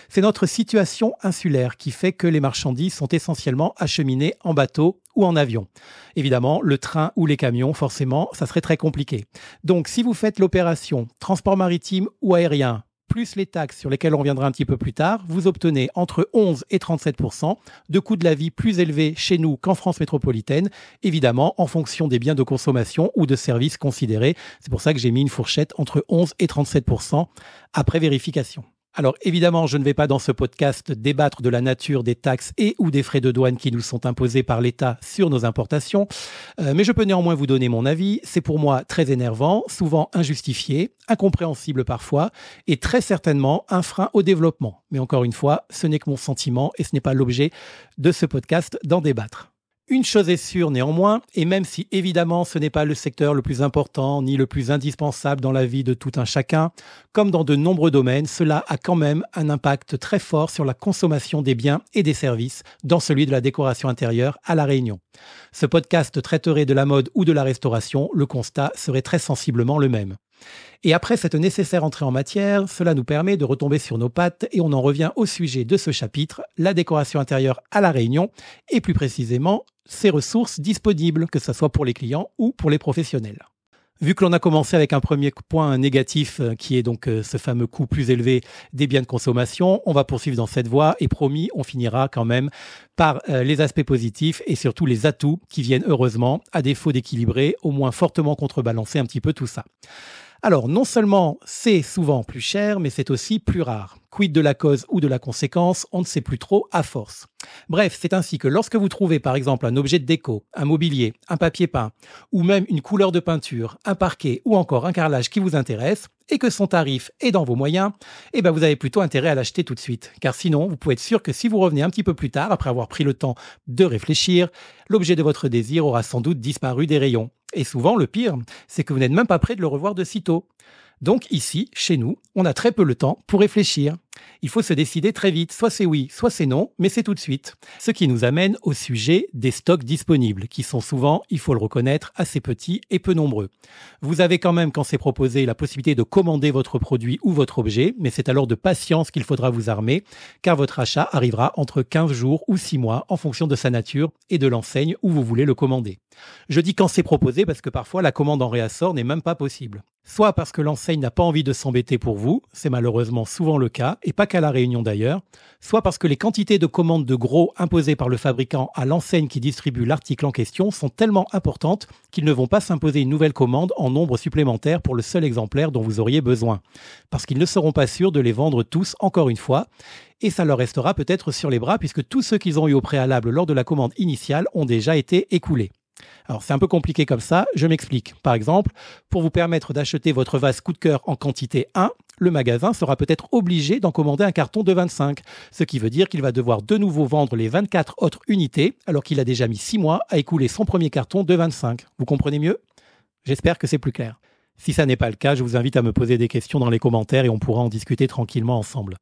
C'est notre situation insulaire qui fait que les marchandises sont essentiellement acheminées en bateau ou en avion. Évidemment, le train ou les camions, forcément, ça serait très compliqué. Donc, si vous faites l'opération transport maritime ou aérien, plus les taxes sur lesquelles on reviendra un petit peu plus tard, vous obtenez entre 11 et 37% de coûts de la vie plus élevés chez nous qu'en France métropolitaine, évidemment en fonction des biens de consommation ou de services considérés. C'est pour ça que j'ai mis une fourchette entre 11 et 37% après vérification. Alors évidemment, je ne vais pas dans ce podcast débattre de la nature des taxes et ou des frais de douane qui nous sont imposés par l'État sur nos importations, mais je peux néanmoins vous donner mon avis. C'est pour moi très énervant, souvent injustifié, incompréhensible parfois, et très certainement un frein au développement. Mais encore une fois, ce n'est que mon sentiment et ce n'est pas l'objet de ce podcast d'en débattre. Une chose est sûre néanmoins, et même si évidemment ce n'est pas le secteur le plus important ni le plus indispensable dans la vie de tout un chacun, comme dans de nombreux domaines, cela a quand même un impact très fort sur la consommation des biens et des services dans celui de la décoration intérieure à La Réunion. Ce podcast traiterait de la mode ou de la restauration, le constat serait très sensiblement le même. Et après cette nécessaire entrée en matière, cela nous permet de retomber sur nos pattes et on en revient au sujet de ce chapitre, la décoration intérieure à La Réunion et plus précisément ses ressources disponibles, que ce soit pour les clients ou pour les professionnels. Vu que l'on a commencé avec un premier point négatif, qui est donc ce fameux coût plus élevé des biens de consommation, on va poursuivre dans cette voie et promis, on finira quand même par les aspects positifs et surtout les atouts qui viennent heureusement, à défaut d'équilibrer, au moins fortement contrebalancer un petit peu tout ça. Alors, non seulement c'est souvent plus cher, mais c'est aussi plus rare. Quid de la cause ou de la conséquence, on ne sait plus trop à force. Bref, c'est ainsi que lorsque vous trouvez par exemple un objet de déco, un mobilier, un papier peint, ou même une couleur de peinture, un parquet ou encore un carrelage qui vous intéresse, et que son tarif est dans vos moyens, eh ben vous avez plutôt intérêt à l'acheter tout de suite. Car sinon, vous pouvez être sûr que si vous revenez un petit peu plus tard, après avoir pris le temps de réfléchir, l'objet de votre désir aura sans doute disparu des rayons. Et souvent, le pire, c'est que vous n'êtes même pas prêt de le revoir de sitôt. Donc ici, chez nous, on a très peu le temps pour réfléchir. Il faut se décider très vite, soit c'est oui, soit c'est non, mais c'est tout de suite. Ce qui nous amène au sujet des stocks disponibles, qui sont souvent, il faut le reconnaître, assez petits et peu nombreux. Vous avez quand même, quand c'est proposé, la possibilité de commander votre produit ou votre objet, mais c'est alors de patience qu'il faudra vous armer, car votre achat arrivera entre 15 jours ou 6 mois, en fonction de sa nature et de l'enseigne où vous voulez le commander. Je dis quand c'est proposé parce que parfois la commande en réassort n'est même pas possible. Soit parce que l'enseigne n'a pas envie de s'embêter pour vous, c'est malheureusement souvent le cas, et pas qu'à La Réunion d'ailleurs, soit parce que les quantités de commandes de gros imposées par le fabricant à l'enseigne qui distribue l'article en question sont tellement importantes qu'ils ne vont pas s'imposer une nouvelle commande en nombre supplémentaire pour le seul exemplaire dont vous auriez besoin, parce qu'ils ne seront pas sûrs de les vendre tous encore une fois, et ça leur restera peut-être sur les bras puisque tous ceux qu'ils ont eu au préalable lors de la commande initiale ont déjà été écoulés. Alors c'est un peu compliqué comme ça, je m'explique. Par exemple, pour vous permettre d'acheter votre vase coup de cœur en quantité 1, le magasin sera peut-être obligé d'en commander un carton de 25, ce qui veut dire qu'il va devoir de nouveau vendre les 24 autres unités alors qu'il a déjà mis 6 mois à écouler son premier carton de 25. Vous comprenez mieux ? J'espère que c'est plus clair. Si ça n'est pas le cas, je vous invite à me poser des questions dans les commentaires et on pourra en discuter tranquillement ensemble.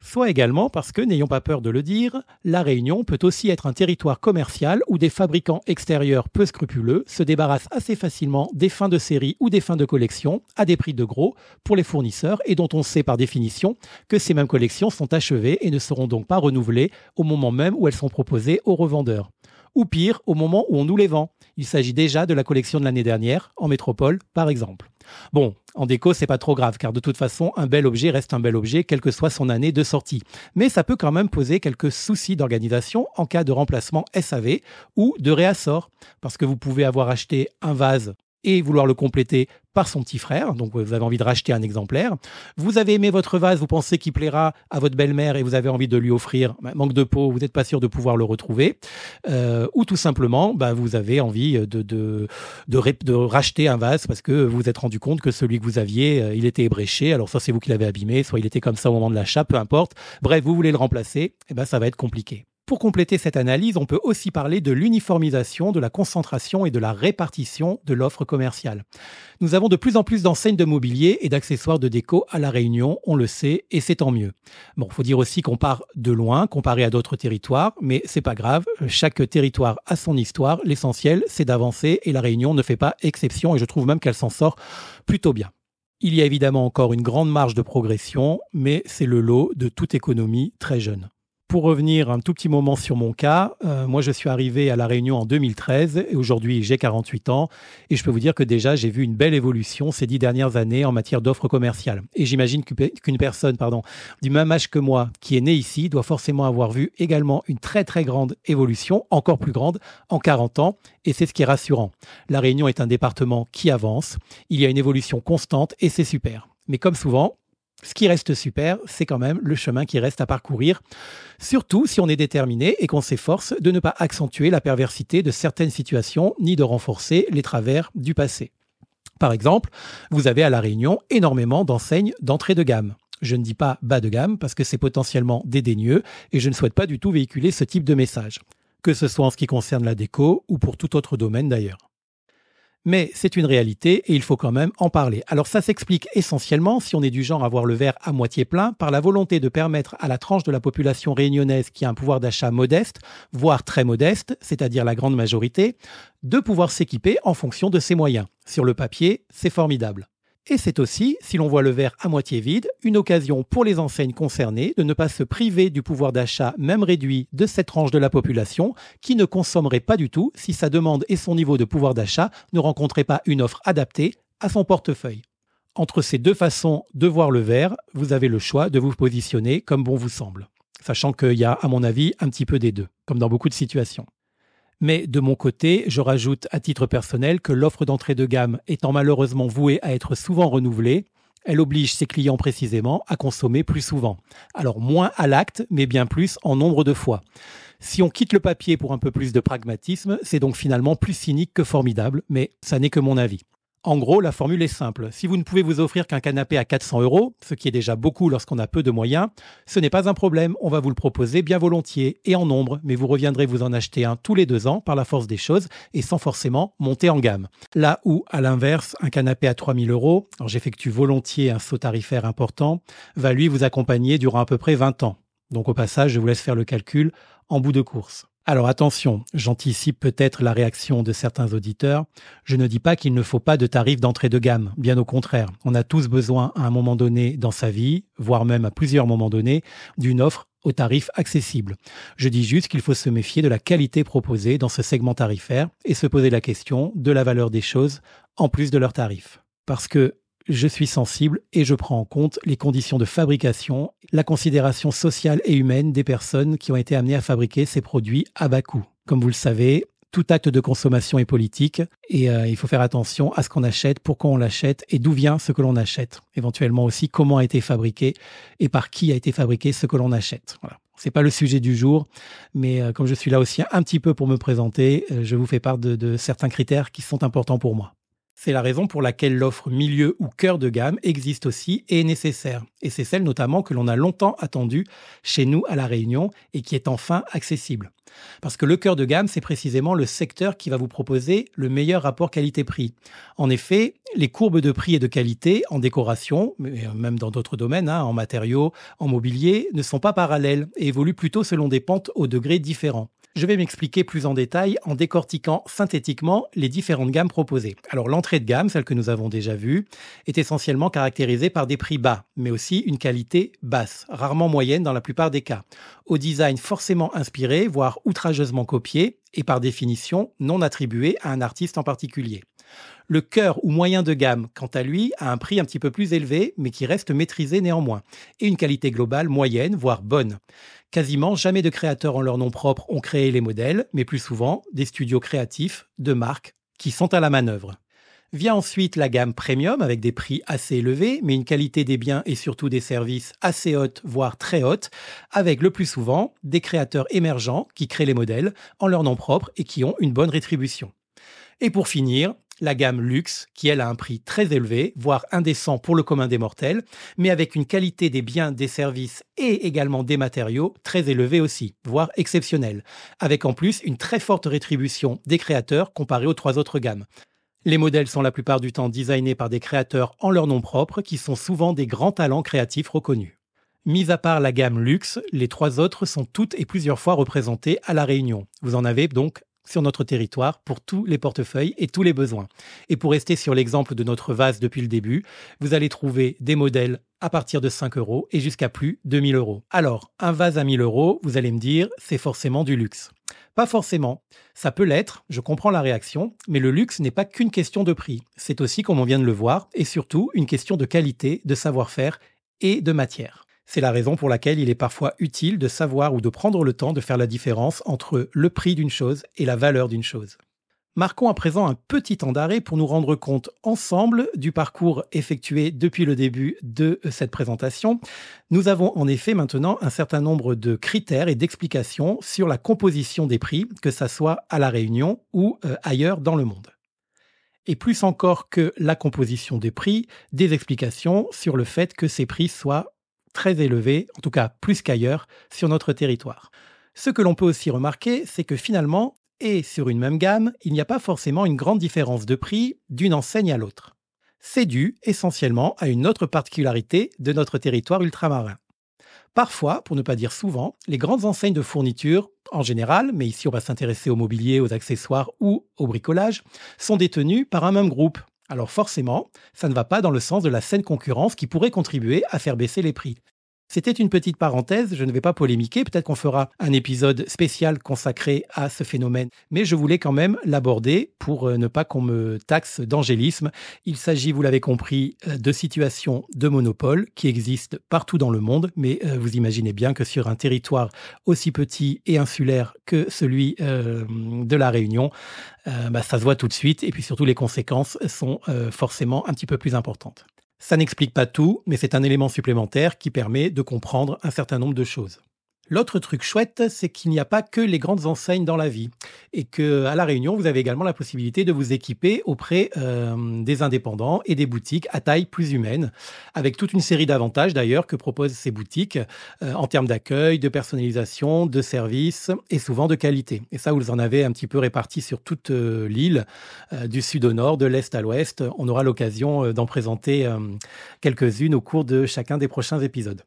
Soit également parce que, n'ayons pas peur de le dire, La Réunion peut aussi être un territoire commercial où des fabricants extérieurs peu scrupuleux se débarrassent assez facilement des fins de série ou des fins de collection à des prix de gros pour les fournisseurs et dont on sait par définition que ces mêmes collections sont achevées et ne seront donc pas renouvelées au moment même où elles sont proposées aux revendeurs. Ou pire, au moment où on nous les vend. Il s'agit déjà de la collection de l'année dernière, en métropole par exemple. Bon, en déco, c'est pas trop grave, car de toute façon, un bel objet reste un bel objet, quelle que soit son année de sortie. Mais ça peut quand même poser quelques soucis d'organisation en cas de remplacement SAV ou de réassort, parce que vous pouvez avoir acheté un vase et vouloir le compléter par son petit frère, donc vous avez envie de racheter un exemplaire. Vous avez aimé votre vase, vous pensez qu'il plaira à votre belle-mère et vous avez envie de lui offrir, manque de peau, vous n'êtes pas sûr de pouvoir le retrouver. Ou tout simplement, vous avez envie de racheter un vase parce que vous vous êtes rendu compte que celui que vous aviez, il était ébréché. Alors soit c'est vous qui l'avez abîmé, soit il était comme ça au moment de l'achat, peu importe. Bref, vous voulez le remplacer, et ça va être compliqué. Pour compléter cette analyse, on peut aussi parler de l'uniformisation, de la concentration et de la répartition de l'offre commerciale. Nous avons de plus en plus d'enseignes de mobilier et d'accessoires de déco à La Réunion, on le sait, et c'est tant mieux. Bon, faut dire aussi qu'on part de loin, comparé à d'autres territoires, mais c'est pas grave, chaque territoire a son histoire, l'essentiel c'est d'avancer et La Réunion ne fait pas exception et je trouve même qu'elle s'en sort plutôt bien. Il y a évidemment encore une grande marge de progression, mais c'est le lot de toute économie très jeune. Pour revenir un tout petit moment sur mon cas, moi je suis arrivé à La Réunion en 2013 et aujourd'hui j'ai 48 ans et je peux vous dire que déjà j'ai vu une belle évolution ces 10 dernières années en matière d'offres commerciales. Et j'imagine qu'une personne du même âge que moi qui est née ici doit forcément avoir vu également une très très grande évolution, encore plus grande, en 40 ans et c'est ce qui est rassurant. La Réunion est un département qui avance, il y a une évolution constante et c'est super. Mais comme souvent, ce qui reste super, c'est quand même le chemin qui reste à parcourir, surtout si on est déterminé et qu'on s'efforce de ne pas accentuer la perversité de certaines situations ni de renforcer les travers du passé. Par exemple, vous avez à La Réunion énormément d'enseignes d'entrée de gamme. Je ne dis pas bas de gamme parce que c'est potentiellement dédaigneux et je ne souhaite pas du tout véhiculer ce type de message, que ce soit en ce qui concerne la déco ou pour tout autre domaine d'ailleurs. Mais c'est une réalité et il faut quand même en parler. Alors ça s'explique essentiellement, si on est du genre à voir le verre à moitié plein, par la volonté de permettre à la tranche de la population réunionnaise qui a un pouvoir d'achat modeste, voire très modeste, c'est-à-dire la grande majorité, de pouvoir s'équiper en fonction de ses moyens. Sur le papier, c'est formidable. Et c'est aussi, si l'on voit le verre à moitié vide, une occasion pour les enseignes concernées de ne pas se priver du pouvoir d'achat, même réduit, de cette tranche de la population qui ne consommerait pas du tout si sa demande et son niveau de pouvoir d'achat ne rencontraient pas une offre adaptée à son portefeuille. Entre ces deux façons de voir le verre, vous avez le choix de vous positionner comme bon vous semble, sachant qu'il y a, à mon avis, un petit peu des deux, comme dans beaucoup de situations. Mais de mon côté, je rajoute à titre personnel que l'offre d'entrée de gamme étant malheureusement vouée à être souvent renouvelée, elle oblige ses clients précisément à consommer plus souvent. Alors moins à l'acte, mais bien plus en nombre de fois. Si on quitte le papier pour un peu plus de pragmatisme, c'est donc finalement plus cynique que formidable, mais ça n'est que mon avis. En gros, la formule est simple. Si vous ne pouvez vous offrir qu'un canapé à 400 €, ce qui est déjà beaucoup lorsqu'on a peu de moyens, ce n'est pas un problème, on va vous le proposer bien volontiers et en nombre, mais vous reviendrez vous en acheter un tous les 2 ans par la force des choses et sans forcément monter en gamme. Là où, à l'inverse, un canapé à 3 000 €, alors j'effectue volontiers un saut tarifaire important, va lui vous accompagner durant à peu près 20 ans. Donc au passage, je vous laisse faire le calcul en bout de course. Alors attention, j'anticipe peut-être la réaction de certains auditeurs. Je ne dis pas qu'il ne faut pas de tarifs d'entrée de gamme, bien au contraire. On a tous besoin à un moment donné dans sa vie, voire même à plusieurs moments donnés, d'une offre au tarif accessible. Je dis juste qu'il faut se méfier de la qualité proposée dans ce segment tarifaire et se poser la question de la valeur des choses en plus de leurs tarifs. Parce que je suis sensible et je prends en compte les conditions de fabrication, la considération sociale et humaine des personnes qui ont été amenées à fabriquer ces produits à bas coût. Comme vous le savez, tout acte de consommation est politique et il faut faire attention à ce qu'on achète, pourquoi on l'achète et d'où vient ce que l'on achète. Éventuellement aussi, comment a été fabriqué et par qui a été fabriqué ce que l'on achète. Voilà. C'est pas le sujet du jour, mais comme je suis là aussi un petit peu pour me présenter, je vous fais part de certains critères qui sont importants pour moi. C'est la raison pour laquelle l'offre milieu ou cœur de gamme existe aussi et est nécessaire. Et c'est celle notamment que l'on a longtemps attendue chez nous à La Réunion et qui est enfin accessible. Parce que le cœur de gamme, c'est précisément le secteur qui va vous proposer le meilleur rapport qualité-prix. En effet, les courbes de prix et de qualité en décoration, mais même dans d'autres domaines, en matériaux, en mobilier, ne sont pas parallèles et évoluent plutôt selon des pentes au degré différents. Je vais m'expliquer plus en détail en décortiquant synthétiquement les différentes gammes proposées. Alors l'entrée de gamme, celle que nous avons déjà vue, est essentiellement caractérisée par des prix bas, mais aussi une qualité basse, rarement moyenne dans la plupart des cas, au design forcément inspiré, voire outrageusement copié, et par définition non attribué à un artiste en particulier. Le cœur ou moyen de gamme, quant à lui, a un prix un petit peu plus élevé, mais qui reste maîtrisé néanmoins, et une qualité globale moyenne, voire bonne. Quasiment jamais de créateurs en leur nom propre ont créé les modèles, mais plus souvent des studios créatifs, de marques, qui sont à la manœuvre. Vient ensuite la gamme premium avec des prix assez élevés, mais une qualité des biens et surtout des services assez haute, voire très haute, avec le plus souvent des créateurs émergents qui créent les modèles en leur nom propre et qui ont une bonne rétribution. Et pour finir, la gamme luxe, qui elle a un prix très élevé, voire indécent pour le commun des mortels, mais avec une qualité des biens, des services et également des matériaux très élevée aussi, voire exceptionnelle, avec en plus une très forte rétribution des créateurs comparée aux 3 autres gammes. Les modèles sont la plupart du temps designés par des créateurs en leur nom propre, qui sont souvent des grands talents créatifs reconnus. Mis à part la gamme luxe, les 3 autres sont toutes et plusieurs fois représentées à La Réunion. Vous en avez donc sur notre territoire pour tous les portefeuilles et tous les besoins. Et pour rester sur l'exemple de notre vase depuis le début, vous allez trouver des modèles à partir de 5 € et jusqu'à plus de 1 000 €. Alors, un vase à 1 000 €, vous allez me dire, c'est forcément du luxe. Pas forcément. Ça peut l'être, je comprends la réaction, mais le luxe n'est pas qu'une question de prix. C'est aussi, comme on vient de le voir, et surtout une question de qualité, de savoir-faire et de matière. C'est la raison pour laquelle il est parfois utile de savoir ou de prendre le temps de faire la différence entre le prix d'une chose et la valeur d'une chose. Marquons à présent un petit temps d'arrêt pour nous rendre compte ensemble du parcours effectué depuis le début de cette présentation. Nous avons en effet maintenant un certain nombre de critères et d'explications sur la composition des prix, que ça soit à La Réunion ou ailleurs dans le monde. Et plus encore que la composition des prix, des explications sur le fait que ces prix soient très élevé, en tout cas plus qu'ailleurs, sur notre territoire. Ce que l'on peut aussi remarquer, c'est que finalement, et sur une même gamme, il n'y a pas forcément une grande différence de prix d'une enseigne à l'autre. C'est dû essentiellement à une autre particularité de notre territoire ultramarin. Parfois, pour ne pas dire souvent, les grandes enseignes de fourniture, en général, mais ici on va s'intéresser au mobilier, aux accessoires ou au bricolage, sont détenues par un même groupe. Alors forcément, ça ne va pas dans le sens de la saine concurrence qui pourrait contribuer à faire baisser les prix. C'était une petite parenthèse, je ne vais pas polémiquer, peut-être qu'on fera un épisode spécial consacré à ce phénomène, mais je voulais quand même l'aborder pour ne pas qu'on me taxe d'angélisme. Il s'agit, vous l'avez compris, de situations de monopole qui existent partout dans le monde, mais vous imaginez bien que sur un territoire aussi petit et insulaire que celui de La Réunion, ça se voit tout de suite, et puis surtout les conséquences sont forcément un petit peu plus importantes. Ça n'explique pas tout, mais c'est un élément supplémentaire qui permet de comprendre un certain nombre de choses. L'autre truc chouette, c'est qu'il n'y a pas que les grandes enseignes dans la vie et que à La Réunion, vous avez également la possibilité de vous équiper auprès des indépendants et des boutiques à taille plus humaine, avec toute une série d'avantages d'ailleurs que proposent ces boutiques en termes d'accueil, de personnalisation, de services et souvent de qualité. Et ça, vous en avez un petit peu réparti sur toute l'île, du sud au nord, de l'est à l'ouest. On aura l'occasion d'en présenter quelques-unes au cours de chacun des prochains épisodes.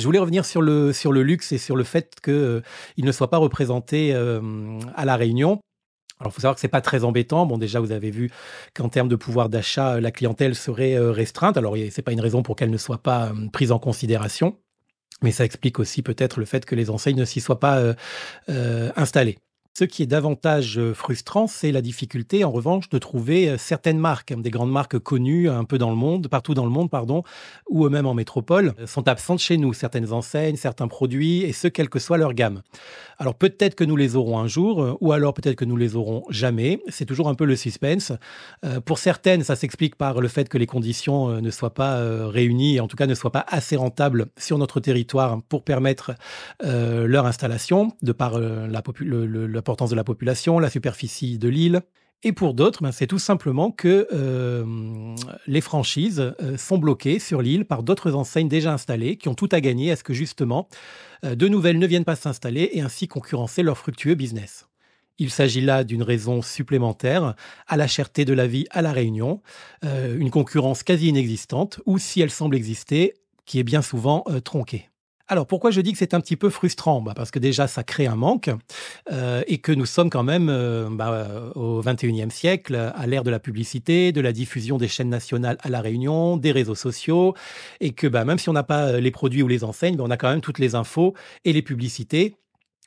Je voulais revenir sur le luxe et sur le fait qu'il ne soit pas représenté à La Réunion. Alors, il faut savoir que c'est pas très embêtant. Bon, déjà, vous avez vu qu'en termes de pouvoir d'achat, la clientèle serait restreinte. Alors, c'est pas une raison pour qu'elle ne soit pas prise en considération. Mais ça explique aussi peut-être le fait que les enseignes ne s'y soient pas installées. Ce qui est davantage frustrant, c'est la difficulté, en revanche, de trouver certaines marques, des grandes marques connues un peu dans le monde, partout dans le monde, pardon, ou même en métropole, sont absentes chez nous, certaines enseignes, certains produits, et ce, quelle que soit leur gamme. Alors peut-être que nous les aurons un jour, ou alors peut-être que nous les aurons jamais. C'est toujours un peu le suspense. Pour certaines, ça s'explique par le fait que les conditions ne soient pas réunies, et en tout cas ne soient pas assez rentables sur notre territoire pour permettre leur installation, de par l'importance de la population, la superficie de l'île. Et pour d'autres, c'est tout simplement que les franchises sont bloquées sur l'île par d'autres enseignes déjà installées qui ont tout à gagner à ce que justement de nouvelles ne viennent pas s'installer et ainsi concurrencer leur fructueux business. Il s'agit là d'une raison supplémentaire à la cherté de la vie à La Réunion, une concurrence quasi inexistante ou si elle semble exister, qui est bien souvent tronquée. Alors, pourquoi je dis que c'est un petit peu frustrant ? Parce que déjà, ça crée un manque et que nous sommes quand même au XXIe siècle, à l'ère de la publicité, de la diffusion des chaînes nationales à La Réunion, des réseaux sociaux et que même si on n'a pas les produits ou les enseignes, on a quand même toutes les infos et les publicités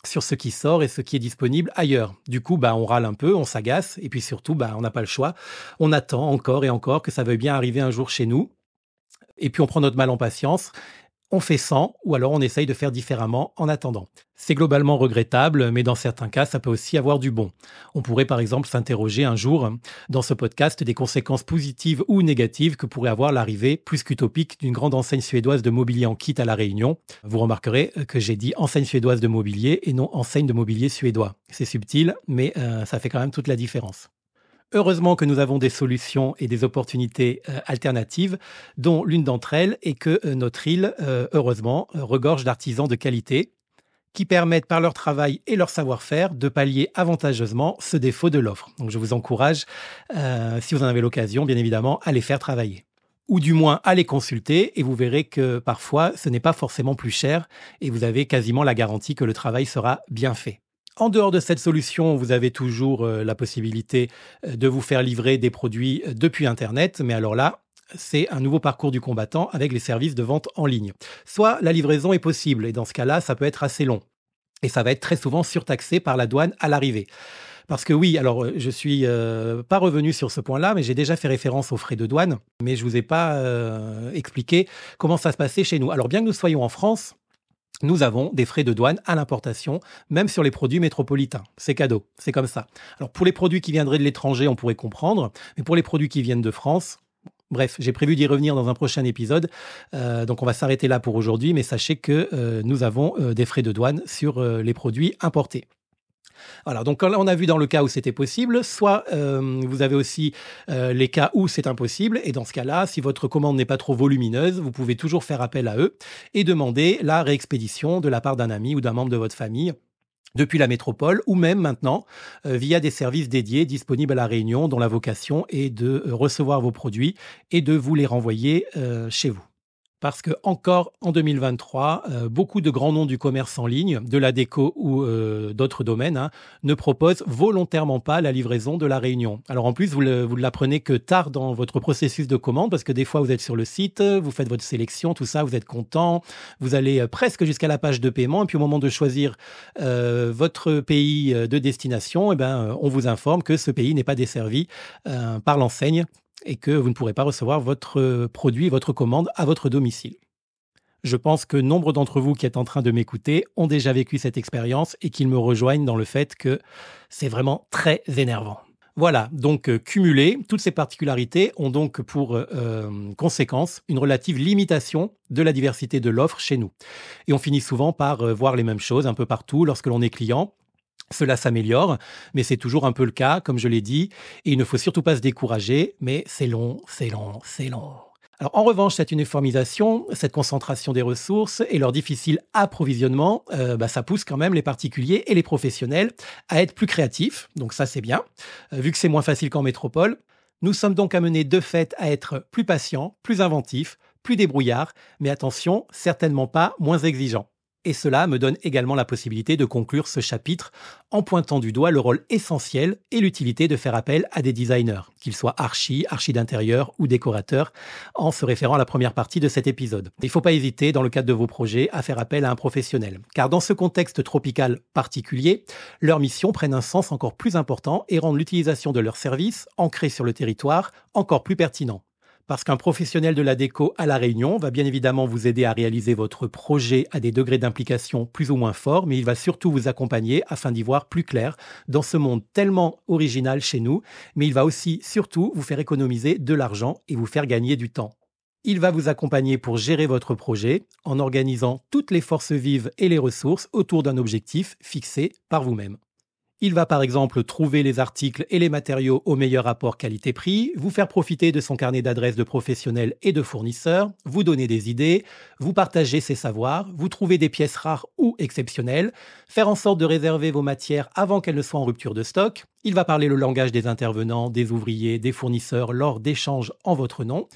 sur ce qui sort et ce qui est disponible ailleurs. Du coup, on râle un peu, on s'agace et puis surtout, on n'a pas le choix. On attend encore et encore que ça veuille bien arriver un jour chez nous et puis on prend notre mal en patience. On fait 100 ou alors on essaye de faire différemment en attendant. C'est globalement regrettable, mais dans certains cas, ça peut aussi avoir du bon. On pourrait par exemple s'interroger un jour dans ce podcast des conséquences positives ou négatives que pourrait avoir l'arrivée plus qu'utopique d'une grande enseigne suédoise de mobilier en kit à La Réunion. Vous remarquerez que j'ai dit enseigne suédoise de mobilier et non enseigne de mobilier suédois. C'est subtil, mais ça fait quand même toute la différence. Heureusement que nous avons des solutions et des opportunités alternatives, dont l'une d'entre elles est que notre île, heureusement, regorge d'artisans de qualité qui permettent par leur travail et leur savoir-faire de pallier avantageusement ce défaut de l'offre. Donc je vous encourage, si vous en avez l'occasion, bien évidemment, à les faire travailler. Ou du moins à les consulter et vous verrez que parfois ce n'est pas forcément plus cher et vous avez quasiment la garantie que le travail sera bien fait. En dehors de cette solution, vous avez toujours la possibilité de vous faire livrer des produits depuis Internet. Mais alors là, c'est un nouveau parcours du combattant avec les services de vente en ligne. Soit la livraison est possible et dans ce cas-là, ça peut être assez long. Et ça va être très souvent surtaxé par la douane à l'arrivée. Parce que oui, alors je suis pas revenu sur ce point-là, mais j'ai déjà fait référence aux frais de douane. Mais je vous ai pas expliqué comment ça se passait chez nous. Alors bien que nous soyons en France, nous avons des frais de douane à l'importation, même sur les produits métropolitains. C'est cadeau, c'est comme ça. Alors pour les produits qui viendraient de l'étranger, on pourrait comprendre, mais pour les produits qui viennent de France, bref, j'ai prévu d'y revenir dans un prochain épisode, donc on va s'arrêter là pour aujourd'hui, mais sachez que nous avons des frais de douane sur les produits importés. Alors, donc on a vu dans le cas où c'était possible, soit vous avez aussi les cas où c'est impossible, et dans ce cas-là, si votre commande n'est pas trop volumineuse, vous pouvez toujours faire appel à eux et demander la réexpédition de la part d'un ami ou d'un membre de votre famille depuis la métropole ou même maintenant via des services dédiés disponibles à La Réunion dont la vocation est de recevoir vos produits et de vous les renvoyer chez vous. parce que encore en 2023, beaucoup de grands noms du commerce en ligne, de la déco ou d'autres domaines, ne proposent volontairement pas la livraison de la Réunion. Alors en plus, vous l'apprenez que tard dans votre processus de commande, parce que des fois vous êtes sur le site, vous faites votre sélection, tout ça, vous êtes content, vous allez presque jusqu'à la page de paiement, et puis au moment de choisir votre pays de destination, on vous informe que ce pays n'est pas desservi par l'enseigne, et que vous ne pourrez pas recevoir votre produit, votre commande à votre domicile. Je pense que nombre d'entre vous qui êtes en train de m'écouter ont déjà vécu cette expérience et qu'ils me rejoignent dans le fait que c'est vraiment très énervant. Voilà, donc cumulé, toutes ces particularités ont donc pour conséquence une relative limitation de la diversité de l'offre chez nous. Et on finit souvent par voir les mêmes choses un peu partout lorsque l'on est client. Cela s'améliore, mais c'est toujours un peu le cas, comme je l'ai dit, et il ne faut surtout pas se décourager, mais c'est long. Alors en revanche, cette uniformisation, cette concentration des ressources et leur difficile approvisionnement, ça pousse quand même les particuliers et les professionnels à être plus créatifs, donc ça c'est bien, vu que c'est moins facile qu'en métropole. Nous sommes donc amenés de fait à être plus patients, plus inventifs, plus débrouillards, mais attention, certainement pas moins exigeants. Et cela me donne également la possibilité de conclure ce chapitre en pointant du doigt le rôle essentiel et l'utilité de faire appel à des designers, qu'ils soient archi d'intérieur ou décorateurs, en se référant à la première partie de cet épisode. Il ne faut pas hésiter, dans le cadre de vos projets, à faire appel à un professionnel, car dans ce contexte tropical particulier, leurs missions prennent un sens encore plus important et rendent l'utilisation de leurs services, ancrés sur le territoire, encore plus pertinent. Parce qu'un professionnel de la déco à La Réunion va bien évidemment vous aider à réaliser votre projet à des degrés d'implication plus ou moins forts, mais il va surtout vous accompagner afin d'y voir plus clair dans ce monde tellement original chez nous, mais il va aussi surtout vous faire économiser de l'argent et vous faire gagner du temps. Il va vous accompagner pour gérer votre projet en organisant toutes les forces vives et les ressources autour d'un objectif fixé par vous-même. Il va par exemple trouver les articles et les matériaux au meilleur rapport qualité-prix, vous faire profiter de son carnet d'adresses de professionnels et de fournisseurs, vous donner des idées, vous partager ses savoirs, vous trouver des pièces rares ou exceptionnelles, faire en sorte de réserver vos matières avant qu'elles ne soient en rupture de stock. Il va parler le langage des intervenants, des ouvriers, des fournisseurs lors d'échanges en votre nom.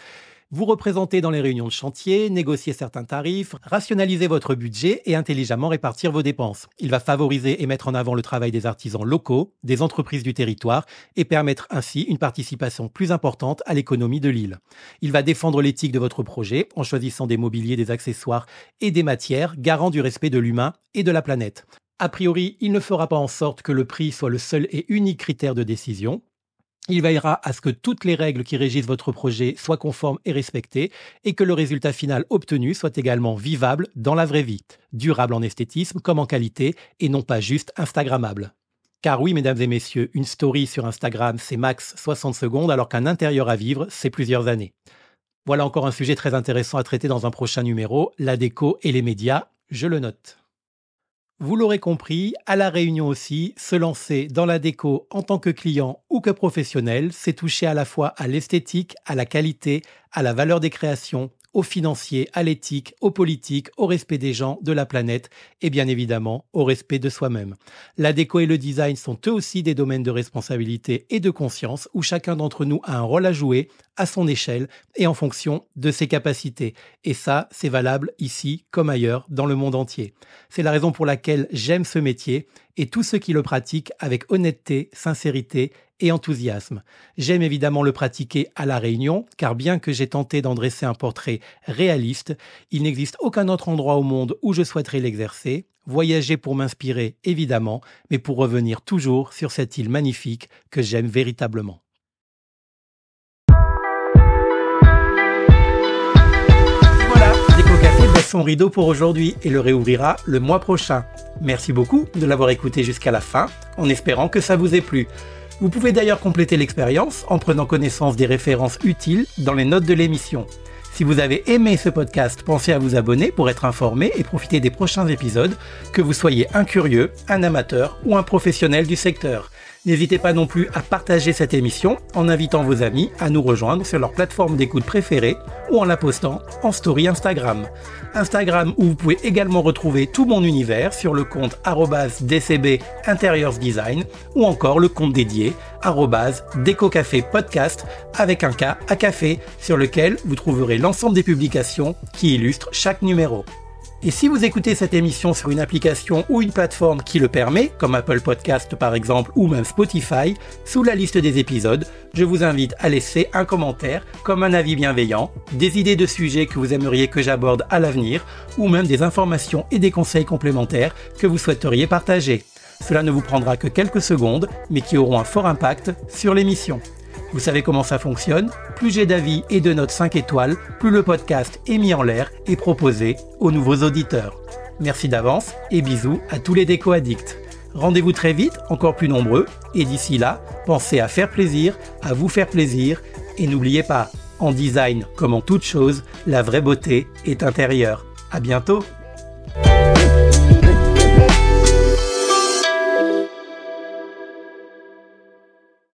Vous représenter dans les réunions de chantier, négocier certains tarifs, rationaliser votre budget et intelligemment répartir vos dépenses. Il va favoriser et mettre en avant le travail des artisans locaux, des entreprises du territoire et permettre ainsi une participation plus importante à l'économie de l'île. Il va défendre l'éthique de votre projet en choisissant des mobiliers, des accessoires et des matières garants du respect de l'humain et de la planète. A priori, il ne fera pas en sorte que le prix soit le seul et unique critère de décision. Il veillera à ce que toutes les règles qui régissent votre projet soient conformes et respectées et que le résultat final obtenu soit également vivable dans la vraie vie, durable en esthétisme comme en qualité et non pas juste instagrammable. Car oui, mesdames et messieurs, une story sur Instagram, c'est max 60 secondes alors qu'un intérieur à vivre, c'est plusieurs années. Voilà encore un sujet très intéressant à traiter dans un prochain numéro, la déco et les médias, je le note. Vous l'aurez compris, à La Réunion aussi, se lancer dans la déco en tant que client ou que professionnel, c'est toucher à la fois à l'esthétique, à la qualité, à la valeur des créations, aux financiers, à l'éthique, aux politiques, au respect des gens, de la planète et bien évidemment au respect de soi-même. La déco et le design sont eux aussi des domaines de responsabilité et de conscience où chacun d'entre nous a un rôle à jouer à son échelle et en fonction de ses capacités. Et ça, c'est valable ici comme ailleurs dans le monde entier. C'est la raison pour laquelle j'aime ce métier et tous ceux qui le pratiquent avec honnêteté, sincérité et enthousiasme. J'aime évidemment le pratiquer à La Réunion, car bien que j'ai tenté d'en dresser un portrait réaliste, il n'existe aucun autre endroit au monde où je souhaiterais l'exercer, voyager pour m'inspirer évidemment, mais pour revenir toujours sur cette île magnifique que j'aime véritablement. Voilà, Déco Café baisse son rideau pour aujourd'hui et le réouvrira le mois prochain. Merci beaucoup de l'avoir écouté jusqu'à la fin, en espérant que ça vous ait plu. Vous pouvez d'ailleurs compléter l'expérience en prenant connaissance des références utiles dans les notes de l'émission. Si vous avez aimé ce podcast, pensez à vous abonner pour être informé et profiter des prochains épisodes, que vous soyez un curieux, un amateur ou un professionnel du secteur. N'hésitez pas non plus à partager cette émission en invitant vos amis à nous rejoindre sur leur plateforme d'écoute préférée ou en la postant en story Instagram. Instagram où vous pouvez également retrouver tout mon univers sur le compte @DCB Interior Design ou encore le compte dédié @Déco Café Podcast avec un K à café sur lequel vous trouverez l'ensemble des publications qui illustrent chaque numéro. Et si vous écoutez cette émission sur une application ou une plateforme qui le permet, comme Apple Podcast par exemple ou même Spotify, sous la liste des épisodes, je vous invite à laisser un commentaire comme un avis bienveillant, des idées de sujets que vous aimeriez que j'aborde à l'avenir ou même des informations et des conseils complémentaires que vous souhaiteriez partager. Cela ne vous prendra que quelques secondes, mais qui auront un fort impact sur l'émission. Vous savez comment ça fonctionne? Plus j'ai d'avis et de notes 5 étoiles, plus le podcast est mis en l'air et proposé aux nouveaux auditeurs. Merci d'avance et bisous à tous les déco-addicts. Rendez-vous très vite, encore plus nombreux, et d'ici là, pensez à faire plaisir, à vous faire plaisir, et n'oubliez pas, en design comme en toute chose, la vraie beauté est intérieure. À bientôt!